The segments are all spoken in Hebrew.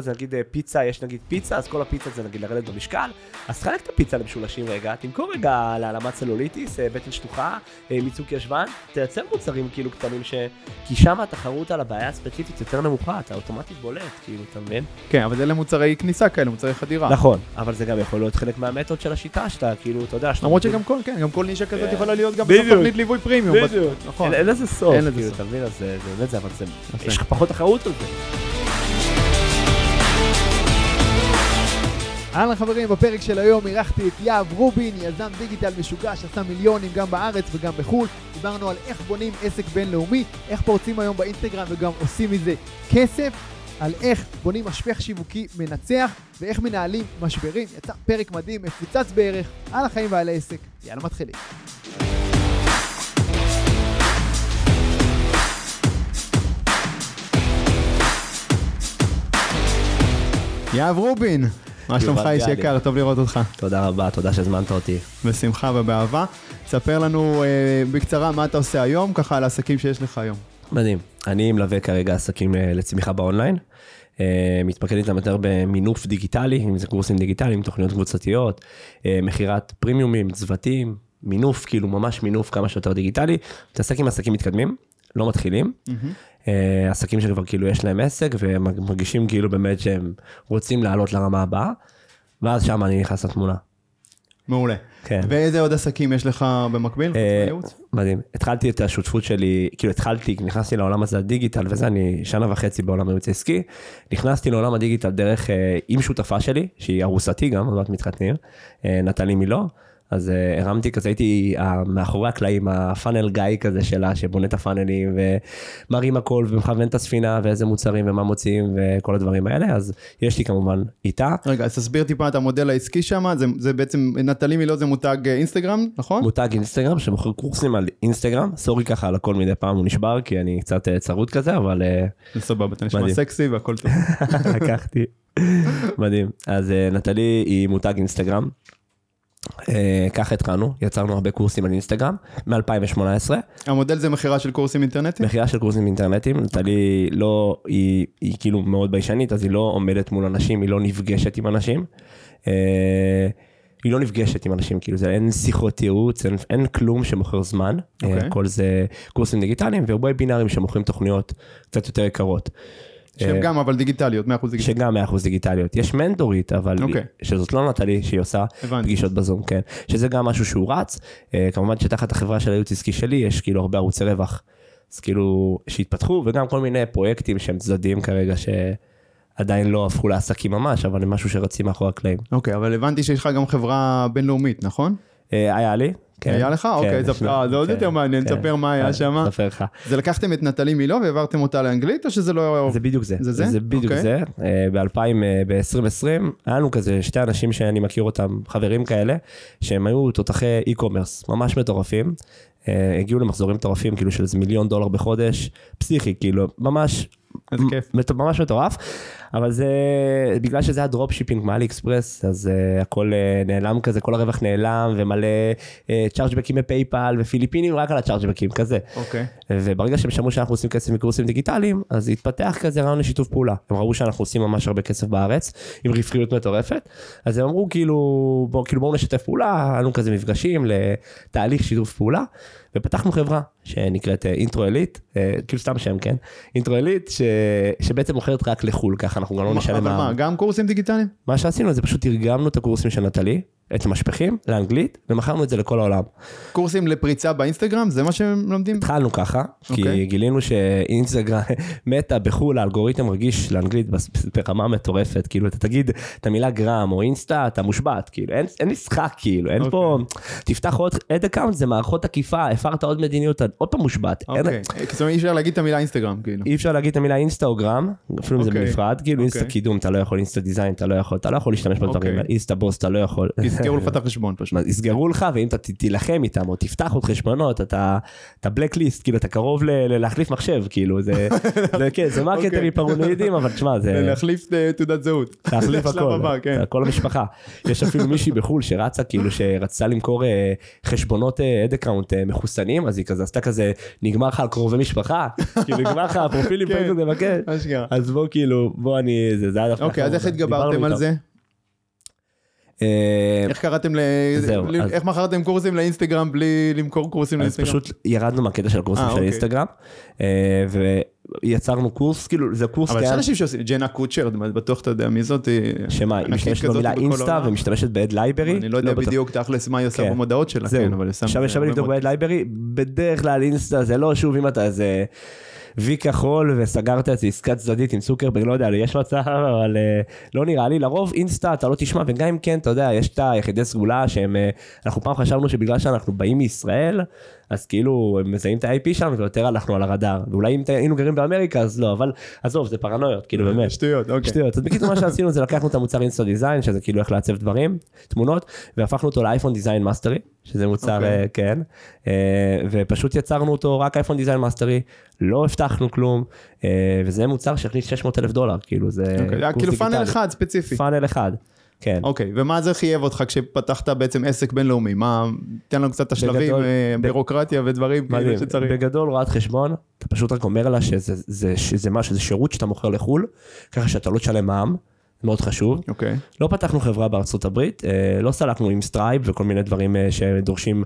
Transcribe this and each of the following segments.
זה נגיד פיצה, יש נגיד פיצה, אז כל הפיצה זה נגיד לרדת במשקל, אז תחלק את הפיצה למשולשים רגע, תמכור רגע להעלמת סלוליטיס, בטן שטוחה, מיצוק ישבן, תייצר מוצרים כאילו קטנים ש... כי שם התחרות על הבעיה הספציפית יותר נמוכה, אתה אוטומטית בולט, כאילו, אתה מבין? כן, אבל זה למוצרי כניסה כאלה, מוצרי חדירה. נכון, אבל זה גם יכול להיות חלק מהמתוד של השיטה, שאתה כאילו, אתה יודע... למרות שגם כל, כן, גם כל נישה כזאת יכולה להיות גם בתוכנית ליווי פרימיום, נכון. אין לזה סוף, כאילו, אתה מבין, אז זה באמת זה, אבל זה... יש לך פחות תחרות על זה. אהלן חברים, בפרק של היום אירחתי את יהב רובין, יזם דיגיטל משוגע שעשה מיליונים גם בארץ וגם בחו"ל. דיברנו על איך בונים עסק בינלאומי, איך פורצים היום באינסטגרם וגם עושים מזה כסף, על איך בונים משפך שיווקי מנצח ואיך מנהלים משברים. יצא פרק מדהים, מפוצץ בערך, על החיים ועל העסק. יאללה מתחילים. יהב רובין. מה שלומך איש יקר, טוב לראות אותך. תודה רבה, תודה שהזמנת אותי. בשמחה ובאהבה. תספר לנו בקצרה מה אתה עושה היום, ככה על העסקים שיש לך היום. מדהים. אני מלווה כרגע עסקים לצמיחה באונליין. מתמקד איתם יותר במינוף דיגיטלי, אם זה קורסים דיגיטליים, תוכניות קבוצתיות, מחירת פרימיומים, צוותים, מינוף, כאילו ממש מינוף כמה שיותר דיגיטלי. מתעסק עם עסקים מתקדמים, לא מתחילים. עסקים שכבר כאילו יש להם עסק, ומרגישים כאילו באמת שהם רוצים לעלות לרמה הבאה, ואז שם אני נכנס לתמונה. מעולה. ואיזה עוד עסקים יש לך במקביל? מדהים. התחלתי את השותפות שלי, כאילו נכנסתי לעולם הזה הדיגיטל, וזה אני שנה וחצי בעולם הייעוץ עסקי, נכנסתי לעולם הדיגיטל דרך, עם שותפה שלי, שהיא ארוסתי גם, עוד מעט מתחתנים, נטלי מילו, אז הרמתי כזה, הייתי מאחורי הקלעים, הפאנל גאי כזה שלה, שבונה את הפאנלים ומרים הכל ומכוון את הספינה ואיזה מוצרים ומה מוצאים וכל הדברים האלה, אז יש לי כמובן איתה. רגע, אז תסביר טיפה את המודל העסקי שם, זה בעצם, נטלי מילו זה מותג אינסטגרם, נכון? מותג אינסטגרם, שמוכר קורסים על אינסטגרם, סורי ככה על הכל מדי פעם הוא נשבר, כי אני קצת צרוד כזה, אבל... סבבה, אתה נשמע סקסי והכל טוב. לקחתי. מדהים. אז נטלי היא מותג אינסטגרם. ככה התחלנו, יצרנו הרבה קורסים על אינסטגרם, מ-2018. המודל זה מכירה של קורסים אינטרנטיים? מכירה של קורסים אינטרנטיים, נטלי לא, היא כאילו מאוד ביישנית, אז היא לא עומדת מול אנשים, היא לא נפגשת עם אנשים, כאילו זה אין שיחות ייעוץ, אין כלום שמוכר זמן, כל זה קורסים דיגיטליים ווובינרים שמוכרים תוכניות קצת יותר יקרות. שהם גם אבל דיגיטליות, 100% דיגיטליות. שגם 100% דיגיטליות. יש מנטורית, אבל שזאת לא נטלי, שהיא עושה פגישות בזום, כן. שזה גם משהו שהוא רץ. כמובן שתחת החברה של הייעוץ עסקי שלי, יש כאילו הרבה ערוצי רווח, אז כאילו שהתפתחו, וגם כל מיני פרויקטים שהם צדדיים כרגע שעדיין לא הפכו לעסקים ממש, אבל הם משהו שרצים מאחורי הקלעים. אוקיי, אבל הבנתי שיש לך גם חברה בינלאומית, נכון? היה לי. היה לך? אוקיי, זה עוד יותר מעניין, תספר מה היה שם. תספר לך. זה לקחתם את נטלי מילו והעברתם אותה לאנגלית, או שזה לא... זה בדיוק זה. זה בדיוק זה. ב-2020, היה לנו כזה שתי אנשים שאני מכיר אותם, חברים כאלה, שהם היו תותחי אי-קומרס, ממש מטורפים, הגיעו למחזורים מטורפים, כאילו של $1,000,000 בחודש, פסיכי, כאילו, ממש... ממש מטורף, אבל זה בגלל שזה היה דרופ שיפינג מעלי אקספרס, אז הכל נעלם כזה, כל הרווח נעלם ומלא צ'ארג'בקים בפייפל ופיליפינים רק על הצ'ארג'בקים כזה, וברגע שהם שמעו שאנחנו עושים כסף מקורסים דיגיטליים, אז התפתח כזה רעיון לשיתוף פעולה, הם ראו שאנחנו עושים ממש הרבה כסף בארץ עם רווחיות מטורפת, אז הם אמרו כאילו בואו נשתף פעולה, ענו כזה מפגשים לתהליך שיתוף פעולה, ופתחנו חברה שנקראת אינטרו-אלית, כאילו סתם שם, כן? אינטרו-אלית, שבעצם מוכרת רק לחול, ככה אנחנו גם לא נשאלה מה... אבל מה, גם קורסים דיגיטליים? מה שעשינו זה פשוט תרגמנו את הקורסים של נטלי, את המשפחים, לאנגלית, ומכרנו את זה לכל העולם. קורסים לפריצה באינסטגרם, זה מה שהם לומדים? התחלנו ככה, כי גילינו שאינסטגרם מתה בחול, האלגוריתם רגיש לאנגלית ברמה מטורפת, כאילו אתה תגיד את המילה גרם או אינסטה, אתה מושבת, כאילו אין משחק, כאילו, אין פה, תפתח עוד אקאונט, זה מערכות עקיפה, הפרת עוד מדיניות, עוד פעם מושבת. אוקיי, זאת אומרת, אי אפשר להגיד את המילה אינסטגרם, כאילו. אי אפשר להגיד את המילה אינסטה או גרם, אפילו אם זה בנפרד, כאילו אינסטה קידום, אתה לא יכול, אינסטה דיזיין, אתה לא יכול, אתה לא יכול להשתמש בדברים, אינסטה בוס, אתה לא יכול. יסגרו לך את החשבון פשוט. יסגרו לך, ואם אתה תילחם איתם, או תפתח עוד חשבונות, אתה בלק ליסט, כאילו אתה קרוב להחליף מחשב, כאילו, זה מרקטרים פרנואידים, אבל תשמע, זה... להחליף תעודת זהות. להחליף הכל, כל המשפחה. יש אפילו מישהי בחול שרצה, כאילו שרצה למכור חשבונות אדקראונט מחוסנים, אז היא כזה עשתה כזה, נגמר לך על קרובי משפחה, כאילו נגמר לך, הפרופילים פייסבוק מבקש. אז בוא כאילו, בוא אני, זה עד אוקיי, אז איך התגברתם על זה? איך קראתם, איך מכרתם קורסים לאינסטגרם בלי למכור קורסים לאינסטגרם? אז פשוט ירדנו מהקטע של הקורסים של אינסטגרם, ויצרנו קורס, כאילו זה קורס כאן. אבל יש אנשים שעושים, ג'נה קוצ'ר, בטוח אתה יודע מי זאת? שמה, היא משתמשת במילה אינסטה ומשתמשת ב-ad library. אני לא יודע בדיוק תכלס מה היא עושה במודעות שלה. זהו, עכשיו נבדוק ב-ad library, בדרך כלל אינסטה זה לא, שוב אם אתה איזה... וי כחול וסגרת את זה עסקה צדדית עם סוכרברג, לא יודע, יש מצב, אבל לא נראה לי, לרוב אינסטה אתה לא תשמע, וגם אם כן, אתה יודע, יש את היחידי סגולה שהם, אנחנו פעם חשבנו שבגלל שאנחנו באים מישראל, אז כאילו הם מזהים את ה-IP שם, ויותר אנחנו על הרדאר, ואולי אם היינו גרים באמריקה, אז לא, אבל עזוב, זה פרנויות, כאילו באמת. שטויות, אוקיי. שטויות, אז בקיצור מה שעשינו זה לקחנו את המוצר אינסטה דיזיין, שזה כאילו איך לעצב דברים, תמונות, והפכנו אותו לאייפון דיזיין מאסטרי, שזה מוצר, כן, ופשוט יצרנו אותו רק אייפון דיזיין מאסטרי, לא הבטחנו כלום, וזה מוצר שהכניס $600,000, כאילו זה... כאילו פאנל אחד ספציפי. פאנל אחד. כן. אוקיי, ומה זה חייב אותך כשפתחת בעצם עסק בינלאומי? מה, תן לנו קצת השלבים, בירוקרטיה ודברים כאלה שצריך. בגדול, רואת חשבון, אתה פשוט רק אומר לה שזה משהו, זה שירות שאתה מוכר לחול, ככה שאתה לא תשלם מע"מ, מאוד חשוב. אוקיי. לא פתחנו חברה בארצות הברית, לא סלקנו עם סטרייפ וכל מיני דברים שדורשים.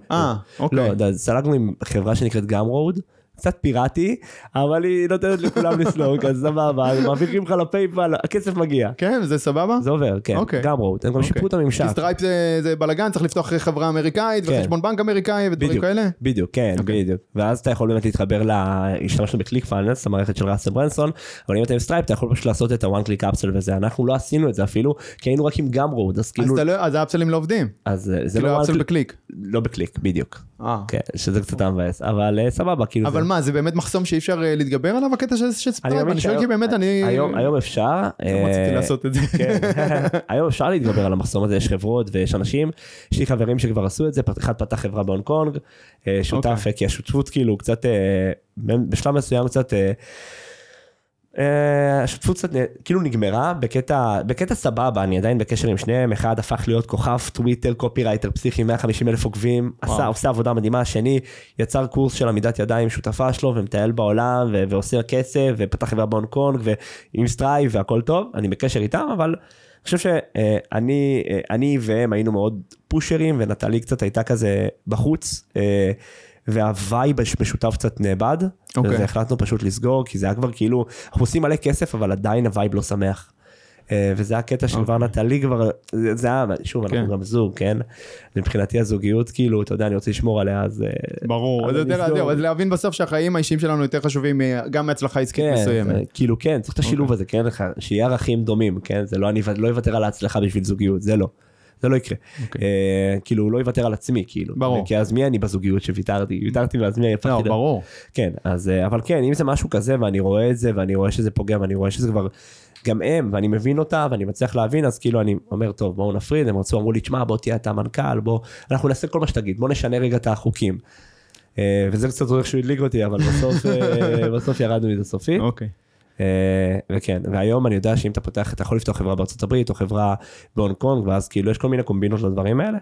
אוקיי. לא, סלקנו עם חברה שנקראת Gumroad, קצת פיראטי, אבל היא נותנת לכולם לסלוק, אז סבבה, מעבירים לך לפייפל, הכסף מגיע. כן, זה סבבה? זה עובר, כן, Gumroad, הם גם שיפרו את הממשק. סטרייפ זה בלגן, צריך לפתוח חברה אמריקאית, וחשבון בנק אמריקאי ודברים כאלה? בדיוק, כן, בדיוק. ואז אתה יכול באמת להתחבר להשתמשנו בקליק פאנלס, המערכת של רסל ברנסון, אבל אם אתה עם סטרייפ, אתה יכול פשוט לעשות את ה-one click upsell וזה, אנחנו לא עשינו את זה אפילו, כי היינו רק עם Gumroad, אז כאילו... אז האפסלים לא עובדים. אז זה לא אפסל בקליק. לא בקליק, בדיוק. כן, שזה קצת מבאס, אבל סבבה, כאילו אבל מה, זה באמת מחסום שאי אפשר להתגבר עליו, הקטע של סטרייפ? אני שואל כי באמת אני... היום אפשר... רציתי לעשות את זה. היום אפשר להתגבר על המחסום הזה, יש חברות ויש אנשים, יש לי חברים שכבר עשו את זה, אחד פתח חברה בהונג קונג, שותף, כי השותפות כאילו קצת, בשלב מסוים קצת... השותפות כאילו נגמרה בקטע סבבה, אני עדיין בקשר עם שניהם, אחד הפך להיות כוכב טוויטר, קופירייטר, פסיכי, 150,000 עוקבים, עושה עבודה מדהימה, השני יצר קורס של עמידת ידיים, שותפה שלו, ומטייל בעולם, ועושה כסף, ופתח חברה בהונג קונג, ועם סטרייב, והכל טוב, אני בקשר איתם, אבל אני חושב שאני והם היינו מאוד פושרים, ונטלי קצת הייתה כזה בחוץ, והווייב משותף קצת נאבד, אז החלטנו פשוט לסגור, כי זה היה כבר כאילו, אנחנו עושים מלא כסף, אבל עדיין הווייב לא שמח. וזה הקטע שכבר נטלי כבר, זה היה, שוב, אנחנו גם זוג, כן? מבחינתי הזוגיות, כאילו, אתה יודע, אני רוצה לשמור עליה, אז... ברור, אז להבין בסוף שהחיים האישיים שלנו יותר חשובים, גם מהצלחה עסקית מסוימת. כאילו, כן, צריך את השילוב הזה, כן? שיהיה ערכים דומים, כן? זה לא, אני לא אוותר על ההצלחה בשביל זוגיות, זה לא. זה לא יקרה. כאילו, הוא לא יוותר על עצמי, כאילו. ברור. כי אז מי אני בזוגיות שוויתרתי? ויתרתי ואז מי הפכתי... לא, ברור. כן, אז, אבל כן, אם זה משהו כזה, ואני רואה את זה, ואני רואה שזה פוגע, ואני רואה שזה כבר... גם הם, ואני מבין אותה, ואני מצליח להבין, אז כאילו אני אומר, טוב, בואו נפריד, הם רצו, אמרו לי, תשמע, בוא תהיה אתה מנכ"ל, בוא... אנחנו נעשה כל מה שתגיד, בוא נשנה רגע את החוקים. וזה קצת רואה שהוא ידליק אותי, אבל בסוף ירדנו את הסופי. אוקיי. וכן, והיום אני יודע שאם אתה פותח, אתה יכול לפתוח חברה בארצות הברית, או חברה בהונג קונג, ואז כאילו יש כל מיני קומבינות לדברים האלה.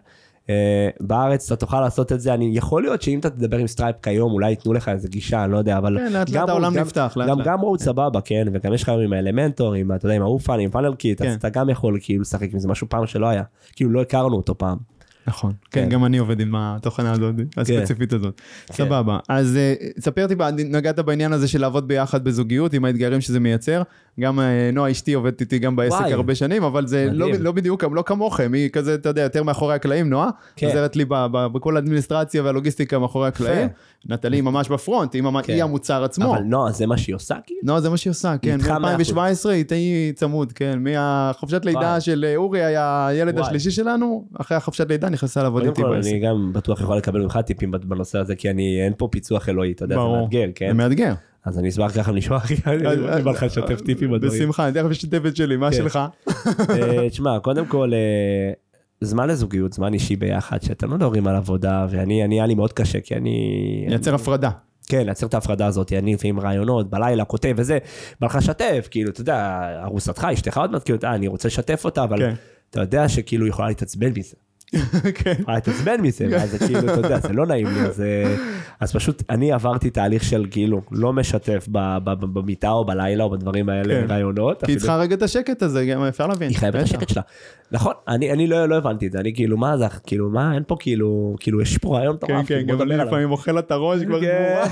בארץ אתה תוכל לעשות את זה, אני יכול להיות שאם אתה תדבר עם סטרייפ כיום, אולי ייתנו לך איזה גישה, אני לא יודע, אבל... כן, לאט לאט העולם נפתח. גם רואו סבבה, כן, וגם יש לך היום עם האלמנטור, עם, אתה יודע, עם האופן, עם פאנל קיט, אז אתה גם יכול כאילו לשחק עם זה משהו פעם שלא היה, כאילו לא הכרנו אותו פעם. נכון, כן, גם אני עובד עם התוכנה הזאת, הספציפית הזאת, סבבה, אז ספרתי, נגעת בעניין הזה של לעבוד ביחד בזוגיות, עם האתגרים שזה מייצר, גם נועה אשתי עובדת איתי גם בעסק הרבה שנים, אבל זה לא בדיוק, לא כמוכם, היא כזה, אתה יודע, יותר מאחורי הקלעים, נועה, עוזרת לי בכל האדמיניסטרציה והלוגיסטיקה מאחורי הקלעים, נטלי ממש בפרונט, היא המוצר עצמו. אבל נועה, זה מה שהיא עושה? נועה, זה מה שהיא עושה, כן, ב-2017 היא צמוד, כן, מהחופשת לידה של אורי, היה הילד השלישי שלנו, אחרי החופשת לידה נכנסה לעבוד איתי בעסק. אני גם בטוח יכול לקבל ממך טיפים בנושא הזה, כי אין פה פיצוח אלוהי, אתה יודע, זה מאתגר, כן? זה מאתגר. אז אני אשמח ככה לשמוע, אני בא לך לשתף טיפים בדברים. בשמחה, אני תכף אשתף את שלי, מה שלך? תשמע, קודם כל, זמן לזוגיות, זמן אישי ביחד, שאתם לא דברים על עבודה, ואני, היה לי מאוד קשה, כי אני... לייצר הפרדה. כן, לייצר את ההפרדה הזאת, אני לפעמים רעיונות, בלילה כותב וזה, בא לך שתף, כאילו, אתה יודע, ארוסתך, אשתך עוד מעט, כאילו, אני רוצה לשתף אותה, אבל אתה יודע שכאילו יכולה להתעצבן מזה. יכולה להתעצבן מזה, ואז כאילו, אתה יודע, זה לא נעים לי, אז פשוט אני עברתי תהליך של כאילו, לא משתף במיטה או בלילה או בדברים האלה, רעיונות. כי צריכה רגע את השקט הזה, גם אפשר להבין. היא חייבת את השקט שלה. נכון, אני לא הבנתי את זה, אני כאילו, מה זה, כאילו, מה, אין פה כאילו, יש פה רעיון טורף. כן, גם אני לפעמים אוכל את הראש כבר גמורה.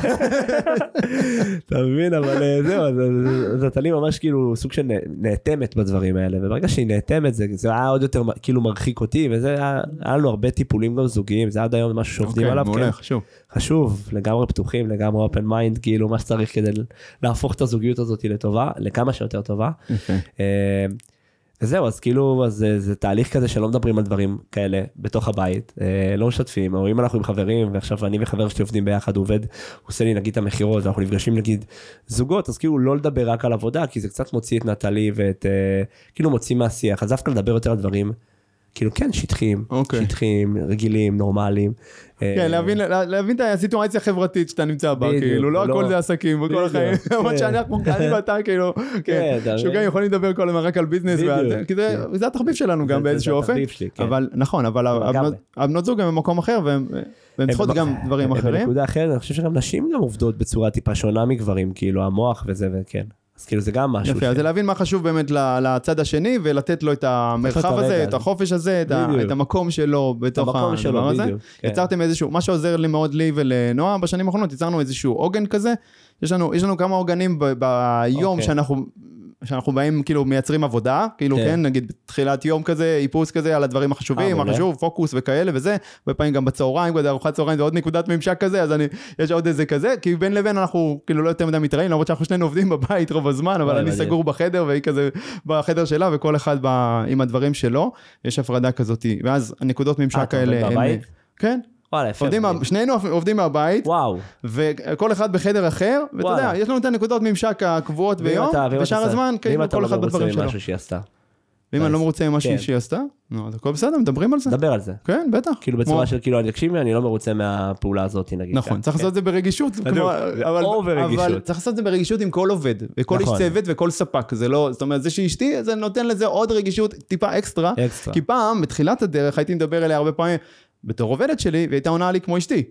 אתה מבין, אבל זהו, אז אתה לי ממש כאילו סוג של נאטמת בדברים האלה, וברגע שהיא נאטמת, זה היה עוד יותר כאילו מרחיק אותי, וזה היה לו הרבה טיפולים גם זוגיים, זה עד היום משהו שעובדים עליו. אוקיי, מעולה, חשוב. חשוב, לגמרי פתוחים, לגמרי אופן מיינד, כאילו מה שצריך כדי להפוך את הזוגיות הזאת לטובה, לכמה שיותר טובה. וזהו, אז כאילו, זה תהליך כזה שלא מדברים על דברים כאלה בתוך הבית, לא משתפים, או אם אנחנו עם חברים, ועכשיו אני וחבר שלי עובדים ביחד, הוא עובד, הוא עושה לי נגיד את המחירות, אנחנו נפגשים נגיד זוגות, אז כאילו לא לדבר רק על עבודה, כי זה קצת מוציא את נטלי ואת, כאילו מוציא מהשיח, אז דווקא לדבר יותר על דברים, כאילו כן שטחים, שטחים, רגילים, נורמליים. כן, להבין את הסיטואציה החברתית שאתה נמצא בה, כאילו, לא הכל זה עסקים וכל החיים, למרות שאנחנו אני ואתה, כאילו, שגם יכולים לדבר כל הזמן רק על ביזנס, כי זה התחביב שלנו גם באיזשהו אופן, אבל נכון, אבל הבנות זוג הם במקום אחר, והן צריכות גם דברים אחרים. בנקודה אחרת, אני חושב שגם נשים גם עובדות בצורה טיפה שונה מגברים, כאילו, המוח וזה וכן. אז כאילו זה גם משהו. יפה, אז להבין מה חשוב באמת לצד השני, ולתת לו את המרחב הזה, את החופש הזה, את המקום שלו בתוך הדבר הזה. יצרתם איזשהו, מה שעוזר לי מאוד לי ולנועה בשנים האחרונות, יצרנו איזשהו עוגן כזה, יש לנו כמה עוגנים ביום שאנחנו באים, כאילו מייצרים עבודה, כאילו כן, נגיד בתחילת יום כזה, איפוס כזה על הדברים החשובים, החשוב, פוקוס וכאלה וזה, בפעמים גם בצהריים, כזה ארוחת צהריים, זה עוד נקודת ממשק כזה, אז יש עוד איזה כזה, כי בין לבין אנחנו כאילו לא יותר מדי מתראים, למרות שאנחנו שנינו עובדים בבית רוב הזמן, אבל אני סגור בחדר, והיא כזה בחדר שלה, וכל אחד עם הדברים שלו, יש הפרדה כזאת, ואז הנקודות ממשק האלה, כן? שנינו עובדים מהבית, וכל אחד בחדר אחר, ואתה יודע, יש לנו את הנקודות ממשק הקבועות ביום, ושאר הזמן, כאילו כל אחד בדברים שלו. ואם אני לא מרוצה עם משהו שהיא עשתה, אז הכל בסדר, מדברים על זה. דבר על זה. כן, בטח. כאילו בצורה של כאילו, אני אקשיב, אני לא מרוצה מהפעולה הזאת, נגיד. נכון, צריך לעשות את זה ברגישות. אבל צריך לעשות את זה ברגישות עם כל עובד, וכל איש צוות וכל ספק. זה לא, זאת אומרת, זה שאשתי, זה נותן לזה עוד רגישות, טיפה אקסטרה, כי פעם, בתחילת הדרך, הייתי מדבר אליה הרבה פעמים, בתור עובדת שלי, והייתה עונה לי כמו אשתי.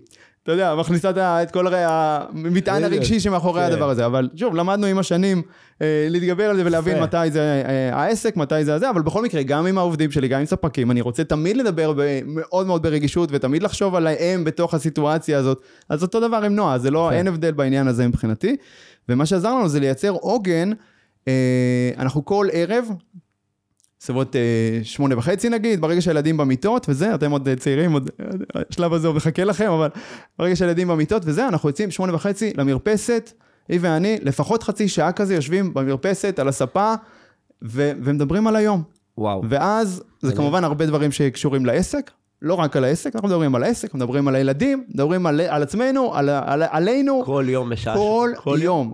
אתה יודע, מכניסה את כל המטען הרגשי שמאחורי הדבר הזה, אבל שוב, למדנו עם השנים להתגבר על זה ולהבין מתי זה העסק, מתי זה הזה, אבל בכל מקרה, גם עם העובדים שלי, גם עם ספקים, אני רוצה תמיד לדבר מאוד מאוד ברגישות, ותמיד לחשוב עליהם בתוך הסיטואציה הזאת, אז אותו דבר עם נועה, זה לא, אין הבדל בעניין הזה מבחינתי, ומה שעזר לנו זה לייצר עוגן, אנחנו כל ערב, סביבות 8:30 נגיד, ברגע שהילדים במיטות וזה, אתם עוד צעירים, עוד השלב הזה עוד מחכה לכם, אבל ברגע שהילדים במיטות וזה, אנחנו יוצאים 8:30 למרפסת, היא ואני, לפחות חצי שעה כזה, יושבים במרפסת על הספה, ומדברים על היום. וואו. ואז, זה כמובן הרבה דברים שקשורים לעסק, לא רק על העסק, אנחנו מדברים על העסק, מדברים על הילדים, מדברים על עצמנו, עלינו. כל יום בשעה.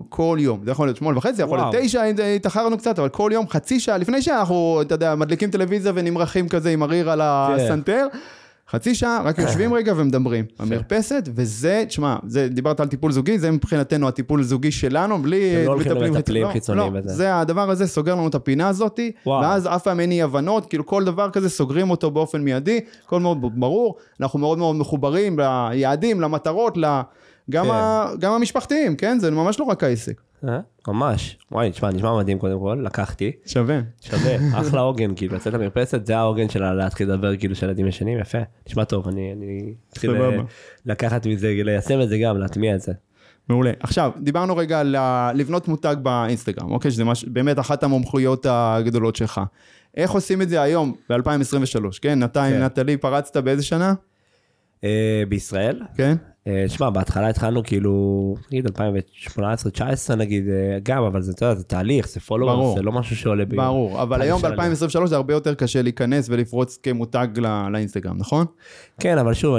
כל יום. זה יכול להיות 8:30, זה יכול להיות 9, התאחרנו קצת, אבל כל יום, חצי שעה, לפני שאנחנו, אתה יודע, מדליקים טלוויזיה ונמרחים כזה עם הריר על הסנטר, חצי שעה, רק יושבים רגע ומדברים. המרפסת, וזה, תשמע, דיברת על טיפול זוגי, זה מבחינתנו הטיפול זוגי שלנו, בלי מטפלים חיצוניים. לא, זה הדבר הזה, סוגר לנו את הפינה הזאת, ואז אף פעם אין אי-הבנות, כאילו כל דבר כזה סוגרים אותו באופן מיידי, הכל מאוד ברור, אנחנו מאוד מאוד מחוברים ליעדים, למטרות, גם המשפחתיים, כן? זה ממש לא רק העסק. ממש, וואי, נשמע מדהים קודם כל, לקחתי. שווה, אחלה עוגן, כאילו, לצאת למרפסת, זה העוגן שלה להתחיל לדבר, כאילו, של ילדים ישנים, יפה, נשמע טוב, אני אתחיל לקחת מזה, ליישם את זה גם, להטמיע את זה. מעולה. עכשיו, דיברנו רגע על לבנות מותג באינסטגרם, אוקיי, שזה באמת אחת המומחויות הגדולות שלך. איך עושים את זה היום, ב-2023, כן? נטלי, פרצת באיזה שנה? בישראל. כן. תשמע, בהתחלה התחלנו כאילו, נגיד 2018-19 נגיד, גם, אבל זה תהליך, זה פולוור, זה לא משהו שעולה ביום. ברור, אבל היום ב-2023 זה הרבה יותר קשה להיכנס ולפרוץ כמותג לאינסטגרם, נכון? כן, אבל שוב,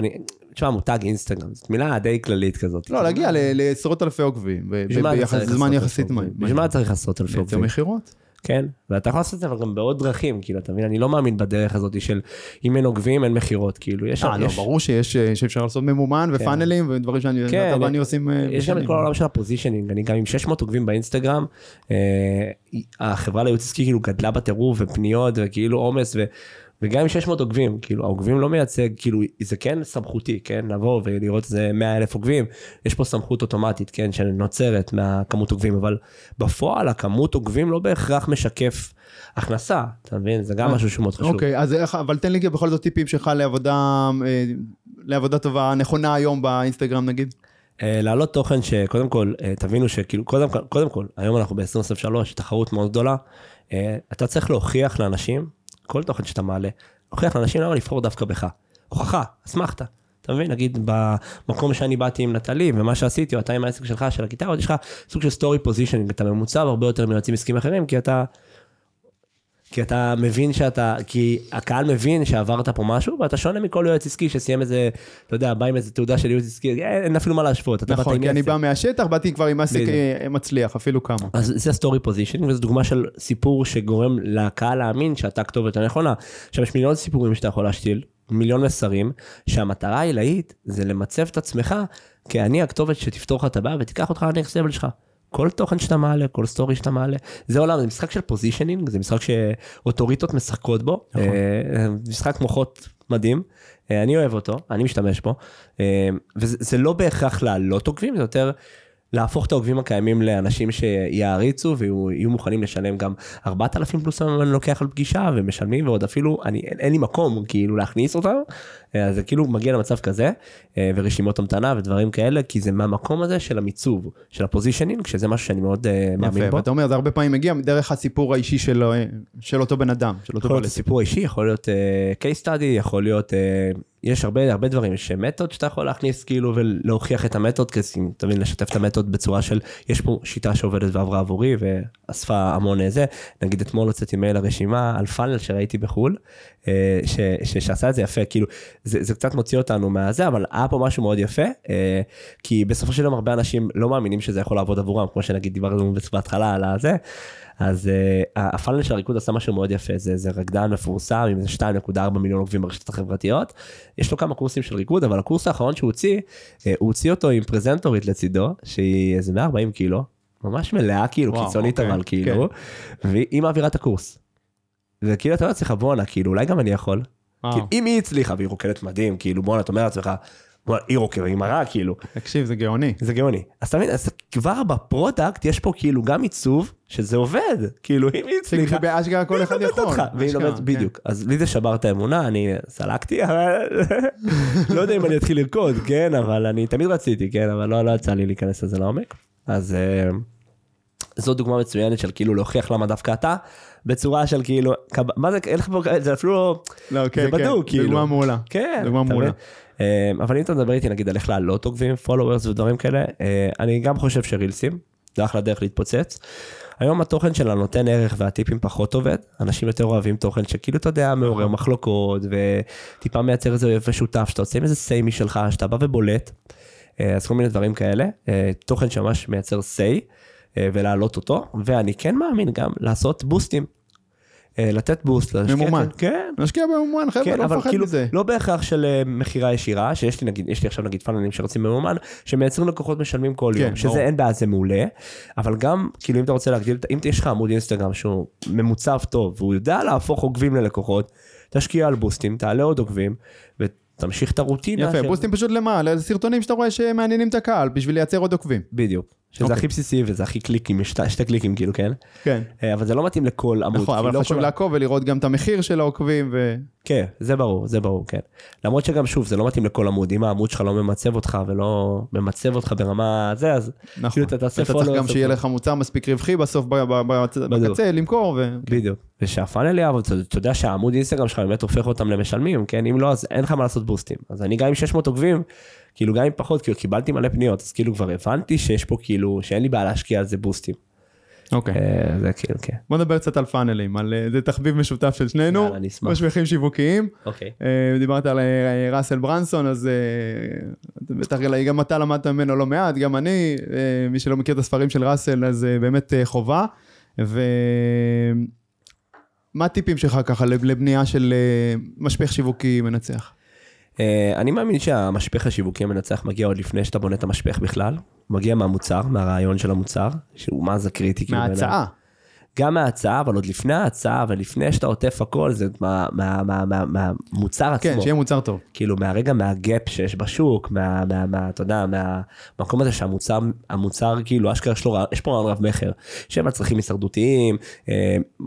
תשמע, מותג אינסטגרם, זאת מילה די כללית כזאת. לא, להגיע לעשרות אלפי עוקבים, בזמן יחסית מהיר. בשביל מה צריך עשרות אלפי עוקבים? יותר מחירות. כן? ואתה יכול לעשות את זה גם בעוד דרכים, כאילו, אתה מבין, אני לא מאמין בדרך הזאת של אם אין עוגבים, אין מחירות, כאילו, יש... לא, ברור שיש, שאפשר לעשות ממומן ופאנלים ודברים שאני עושים... יש גם את כל העולם של הפוזישנינג, אני גם עם 600 עוגבים באינסטגרם, החברה לייעוץ עסקי כאילו גדלה בטירוף ופניות וכאילו עומס ו... וגם עם 600 עוגבים, כאילו, העוגבים לא מייצג, כאילו, זה כן סמכותי, כן, לבוא ולראות איזה 100,000 עוגבים, יש פה סמכות אוטומטית, כן, שנוצרת מהכמות עוגבים, אבל בפועל, הכמות עוגבים לא בהכרח משקף הכנסה, אתה מבין? זה גם משהו שמות חשוב. אוקיי, אז אבל תן לי בכל זאת טיפים שלך לעבודה טובה, נכונה היום באינסטגרם, נגיד. להעלות תוכן שקודם כל, תבינו שכאילו, קודם כל, היום אנחנו ב-2023, תחרות מאוד גדולה, אתה צריך להוכיח לאנשים כל תוכן שאתה מעלה, הוכיח לאנשים למה לבחור דווקא בך. הוכחה, אשמחת. אתה מבין? נגיד, במקום שאני באתי עם נטלי, ומה שעשיתי, או אתה עם העסק שלך, של הגיטרות, יש לך סוג של סטורי פוזישנינג, אתה ממוצב הרבה יותר מיועצים עסקים אחרים, כי אתה מבין שאתה, כי הקהל מבין שעברת פה משהו, ואתה שונה מכל יועץ עסקי שסיים איזה, אתה יודע, בא עם איזה תעודה של יועץ עסקי, אין אפילו מה להשוות. נכון, כי אני בא מהשטח, באתי כבר עם עסק מצליח, אפילו כמה. אז זה סטורי פוזישן, וזו דוגמה של סיפור שגורם לקהל להאמין שאתה כתובת הנכונה. עכשיו יש מיליון סיפורים שאתה יכול להשתיל, מיליון מסרים, שהמטרה העילאית זה למצב את עצמך, כי אני הכתובת שתפתור את הבא ותיקח אותך לנכסבל שלך. כל תוכן שאתה מעלה, כל סטורי שאתה מעלה, זה עולם, זה משחק של פוזישנינג, זה משחק שאוטוריטות משחקות בו, משחק מוחות מדהים, אני אוהב אותו, אני משתמש בו, וזה לא בהכרח לעלות עוגבים, זה יותר להפוך את העוגבים הקיימים לאנשים שיעריצו, ויהיו מוכנים לשלם גם 4,000 פלוס, אני לוקח על פגישה ומשלמים, ועוד אפילו, אין לי מקום כאילו להכניס אותם, אז זה כאילו מגיע למצב כזה, ורשימות המתנה ודברים כאלה, כי זה מהמקום הזה של המיצוב, של הפוזישנינג, שזה משהו שאני מאוד מאמין בו. ואתה אומר, זה הרבה פעמים מגיע דרך הסיפור האישי של אותו בן אדם, של אותו בעל עסק. סיפור אישי, יכול להיות case study, יכול להיות... יש הרבה דברים, יש מתוד שאתה יכול להכניס כאילו ולהוכיח את המתוד, כסים, תבין, לשתף את המתוד בצורה של, יש פה שיטה שעובדת ועברה עבורי, ואספה המון איזה, נגיד אתמול הוצאתי מייל לרשימה, על פאנל שראיתי בחול, שעשה את זה יפה, כאילו, זה קצת מוציא אותנו מהזה, אבל היה פה משהו מאוד יפה, כי בסופו של יום הרבה אנשים לא מאמינים שזה יכול לעבוד עבורם, כמו שנגיד דיברנו בהתחלה על הזה, אז הפאנל של הריקוד עשה משהו מאוד יפה, זה רקדן מפורסם עם 2.4 מיליון עוקבים ברשתות החברתיות, יש לו כמה קורסים של ריקוד, אבל הקורס האחרון שהוא הוציא, הוא הוציא אותו עם פרזנטורית לצידו, שהיא איזה 140 קילו, ממש מלאה כאילו, קיצונית אבל כאילו, והיא מעבירה את הקורס, וכאילו אתה אומר לעצמך בונה, כאילו אולי גם אני יכול, אם היא הצליחה והיא רוקדת מדהים, כאילו בונה, אתה אומר לעצמך, היא רוקר, היא מראה כאילו. תקשיב, זה גאוני. זה גאוני. אז תמיד, אז כבר בפרודקט יש פה כאילו גם עיצוב, שזה עובד, כאילו אם היא הצליחה. שבאשגרה כל אחד יכול. והיא לומדת בדיוק. אז לי זה שבר את האמונה, אני סלקתי, אבל לא יודע אם אני אתחיל לרקוד, כן, אבל אני תמיד רציתי, כן, אבל לא יצא לי להיכנס לזה לעומק. אז זו דוגמה מצוינת של כאילו להוכיח למה דווקא אתה, בצורה של כאילו, מה זה, אין לך פה, זה אפילו לא, זה בדוק, כאילו. דוגמה מעולה. כן. דוגמה מעולה. אבל אם אתה מדבר איתי, נגיד, עליך לעלות עוקבים, followers ודברים כאלה, אני גם חושב שרילסים, זה אחלה דרך להתפוצץ. היום התוכן שלה נותן ערך והטיפים פחות עובד, אנשים יותר אוהבים תוכן שכאילו אתה יודע, מעורר מחלוקות, וטיפה מייצר איזה אוהב ושותף, שאתה עושה עם איזה סיימי שלך, שאתה בא ובולט, אז כל מיני דברים כאלה, תוכן שממש מייצר סי, ולהעלות אותו, ואני כן מאמין גם לעשות בוסטים, לתת בוסט, ממומן, כן, נשקיע במומן, חבר'ה, לא מפחד מזה, לא בהכרח של מחירה ישירה, שיש לי עכשיו נגיד פאנלים שרוצים במומן, שמייצרים לקוחות משלמים כל יום, שזה אין בעיה, זה מעולה, אבל גם, כאילו אם אתה רוצה להגדיל, אם יש לך עמוד אינסטגרם שהוא ממוצב טוב, והוא יודע להפוך עוקבים ללקוחות, תשקיע על בוסטים, תעלה עוד עוקבים, ותמשיך את הרוטינה. יפה, בוסטים פשוט למה? לסרטונים שאתה רואה שמעניינים את הקהל, בשביל לייצר עוד עוקבים. בדיוק. שזה הכי בסיסי, וזה הכי קליקים, שתי קליקים כאילו, כן? כן. אבל זה לא מתאים לכל עמוד. נכון, אבל חשוב לעקוב ולראות גם את המחיר של העוקבים ו... כן, זה ברור, כן. למרות שגם שוב, זה לא מתאים לכל עמוד, אם העמוד שלך לא ממצב אותך, ולא ממצב אותך ברמה זה, אז... נכון, אתה צריך גם שיהיה לך מוצר מספיק רווחי בסוף בקצה, למכור ו... בדיוק, ושהפאנל יעבוד, אתה יודע שהעמוד אינסטגרם שלך באמת הופך אותם למשלמים, כן? אם לא, אז אין לך מה לעשות בוסטים. אז אני גם עם 600 עוקבים, כאילו גם עם פחות, כאילו קיבלתי מלא פניות, אז כאילו כבר הבנתי שיש פה כאילו, שאין לי בעיה להשקיע על זה בוסטים. אוקיי. זה כאילו, כן. בוא נדבר קצת על פאנלים, על זה תחביב משותף של שנינו, משוויכים שיווקיים. אוקיי. דיברת על רסל ברנסון, אז גם אתה למדת ממנו לא מעט, גם אני, מי שלא מכיר את הספרים של רסל, אז באמת חובה. ומה הטיפים שלך ככה לבנייה של משפך שיווקי מנצח? אני מאמין שהמשפך השיווקי המנצח מגיע עוד לפני שאתה בונה את המשפך בכלל, מגיע מהמוצר, מהרעיון של המוצר, שהוא מה זה קריטי. מההצעה. גם מההצעה, אבל עוד לפני ההצעה, ולפני שאתה עוטף הכל, זה מהמוצר עצמו. כן, שיהיה מוצר טוב. כאילו, מהרגע, מהגאפ שיש בשוק, אתה יודע, מהמקום הזה שהמוצר, כאילו, אשכרה שלו, יש פה רב מחר, שהם צריכים הישרדותיים,